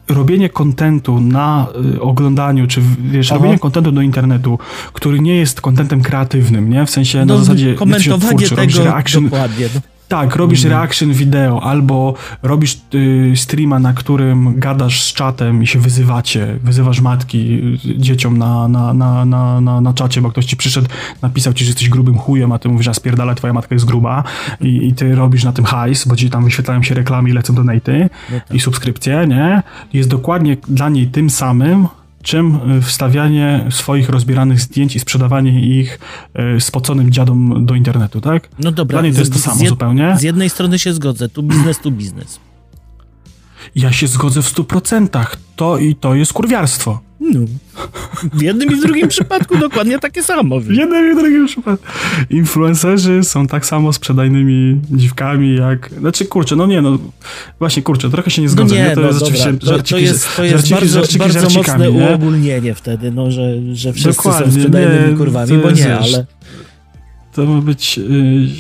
robienie kontentu na y, oglądaniu, czy wiesz, Aha. robienie kontentu do internetu, który nie jest kontentem kreatywnym, nie? W sensie na no, zasadzie komentowanie tego, reaction, dokładnie. Tak, robisz mm. reaction wideo, albo robisz y, streama, na którym gadasz z czatem i się wyzywacie, wyzywasz matki y, dzieciom na, na, na, na, na, na czacie, bo ktoś ci przyszedł, napisał ci, że jesteś grubym chujem, a ty mówisz, a spierdala, twoja matka jest gruba i, i ty robisz na tym hajs, bo ci tam wyświetlają się reklamy i lecą donaty no tak. i subskrypcje, nie? Jest dokładnie dla niej tym samym, czym wstawianie swoich rozbieranych zdjęć i sprzedawanie ich spoconym dziadom do internetu, tak? No dobra. Dla niej to jest to samo jed- zupełnie. Z jednej strony się zgodzę, tu biznes, tu biznes. Ja się zgodzę w stu procentach. To i to jest kurwiarstwo. No. W jednym i w drugim przypadku dokładnie takie samo. W jednym i w drugim przypadku. Influencerzy są tak samo sprzedajnymi dziwkami jak... Znaczy, kurczę, no nie, no... Właśnie, kurczę, trochę się nie zgodzę. No nie, nie, to no jest oczywiście żarciki, to jest, to jest żarciki, bardzo, żarciki, bardzo żarcikami, mocne nie? uogólnienie wtedy, no, że, że wszyscy dokładnie, są sprzedajnymi nie, kurwami, bo nie, ale... To ma być yy,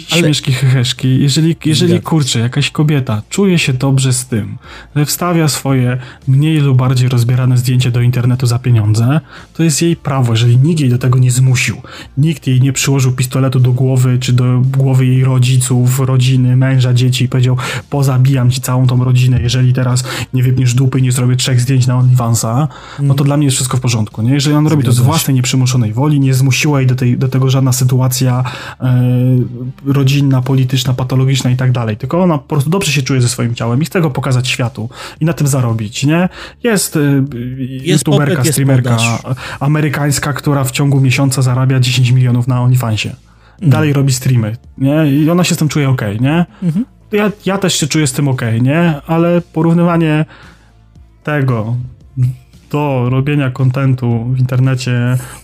śmieszki, ale... heheszki. Jeżeli, jeżeli kurczę, jakaś kobieta czuje się dobrze z tym, że wstawia swoje mniej lub bardziej rozbierane zdjęcie do internetu za pieniądze, to jest jej prawo, jeżeli nikt jej do tego nie zmusił. Nikt jej nie przyłożył pistoletu do głowy, czy do głowy jej rodziców, rodziny, męża, dzieci i powiedział, pozabijam ci całą tą rodzinę, jeżeli teraz nie wypniesz dupy i nie zrobię trzech zdjęć na OnlyFansa, no to dla mnie jest wszystko w porządku. Nie? Jeżeli on robi to z własnej nieprzymuszonej woli, nie zmusiła jej do, tej, do tego żadna sytuacja rodzinna, polityczna, patologiczna i tak dalej, tylko ona po prostu dobrze się czuje ze swoim ciałem i chce go pokazać światu i na tym zarobić, nie? Jest, jest youtuberka, popyt, streamerka jest amerykańska, która w ciągu miesiąca zarabia dziesięć milionów na OnlyFansie. Mhm. Dalej robi streamy, nie? I ona się z tym czuje okej, okay, nie? Mhm. Ja, ja też się czuję z tym okej, okay, nie? Ale porównywanie tego do robienia kontentu w internecie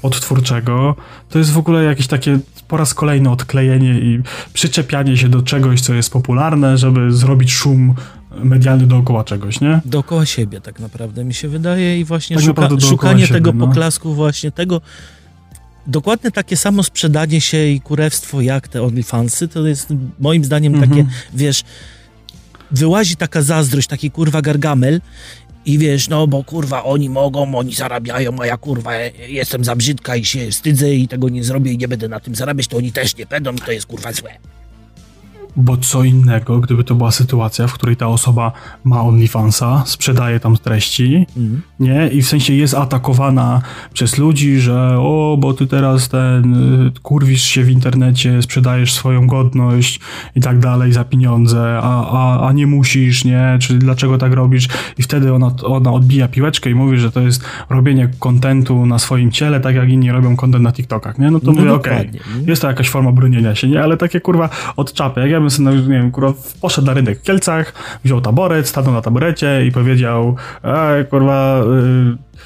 odtwórczego, to jest w ogóle jakieś takie po raz kolejny odklejenie i przyczepianie się do czegoś, co jest popularne, żeby zrobić szum medialny dookoła czegoś, nie? Dookoła siebie tak naprawdę mi się wydaje i właśnie tak szuka, szukanie siebie, tego no. poklasku właśnie tego, dokładnie takie samo sprzedanie się i kurewstwo jak te OnlyFansy, to jest moim zdaniem mhm. takie, wiesz, wyłazi taka zazdrość, taki kurwa Gargamel. I wiesz, no bo kurwa oni mogą, oni zarabiają, a ja kurwa jestem za brzydka i się wstydzę i tego nie zrobię i nie będę na tym zarabiać, to oni też nie będą i to jest kurwa złe. Bo co innego, gdyby to była sytuacja, w której ta osoba ma OnlyFansa, sprzedaje tam treści, mhm. nie? I w sensie jest atakowana przez ludzi, że o, bo ty teraz ten kurwisz się w internecie, sprzedajesz swoją godność i tak dalej za pieniądze, a, a, a nie musisz, nie? Czyli dlaczego tak robisz? I wtedy ona, ona odbija piłeczkę i mówi, że to jest robienie kontentu na swoim ciele, tak jak inni robią kontent na TikTokach, nie? No to no mówię, okej, okay, jest to jakaś forma bronienia się, nie? Ale takie kurwa odczapy, jak ja Sobie, nie wiem, kurwa, poszedł na rynek w Kielcach, wziął taboret, stanął na taborecie i powiedział, e, kurwa, y,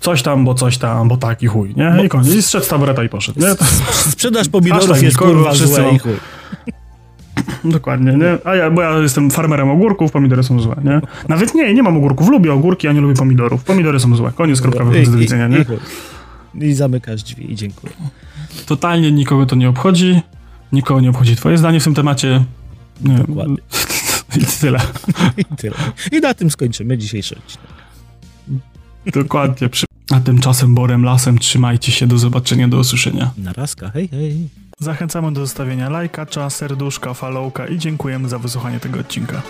coś tam, bo coś tam, bo taki chuj, nie? Bo... I koniec, i zszedł z taboreta i poszedł, nie? Sprzedaż pomidorów jest, kurwa, złe i chuj. Dokładnie, nie? A ja, bo ja jestem farmerem ogórków, pomidory są złe, nie? Nawet nie, nie mam ogórków, lubię ogórki, a nie lubię pomidorów. Pomidory są złe, koniec, kropka, wychodzi, do widzenia, nie? I, i zamykasz drzwi i dziękuję. Totalnie nikogo to nie obchodzi. Nikogo nie obchodzi twoje zdanie w tym temacie. Nie. Dokładnie. I tyle. I tyle. I na tym skończymy dzisiejszy odcinek. Dokładnie. A tymczasem borem lasem trzymajcie się. Do zobaczenia, do usłyszenia. Na razka, hej, hej. Zachęcamy do zostawienia lajka, cza, serduszka, followka i dziękujemy za wysłuchanie tego odcinka.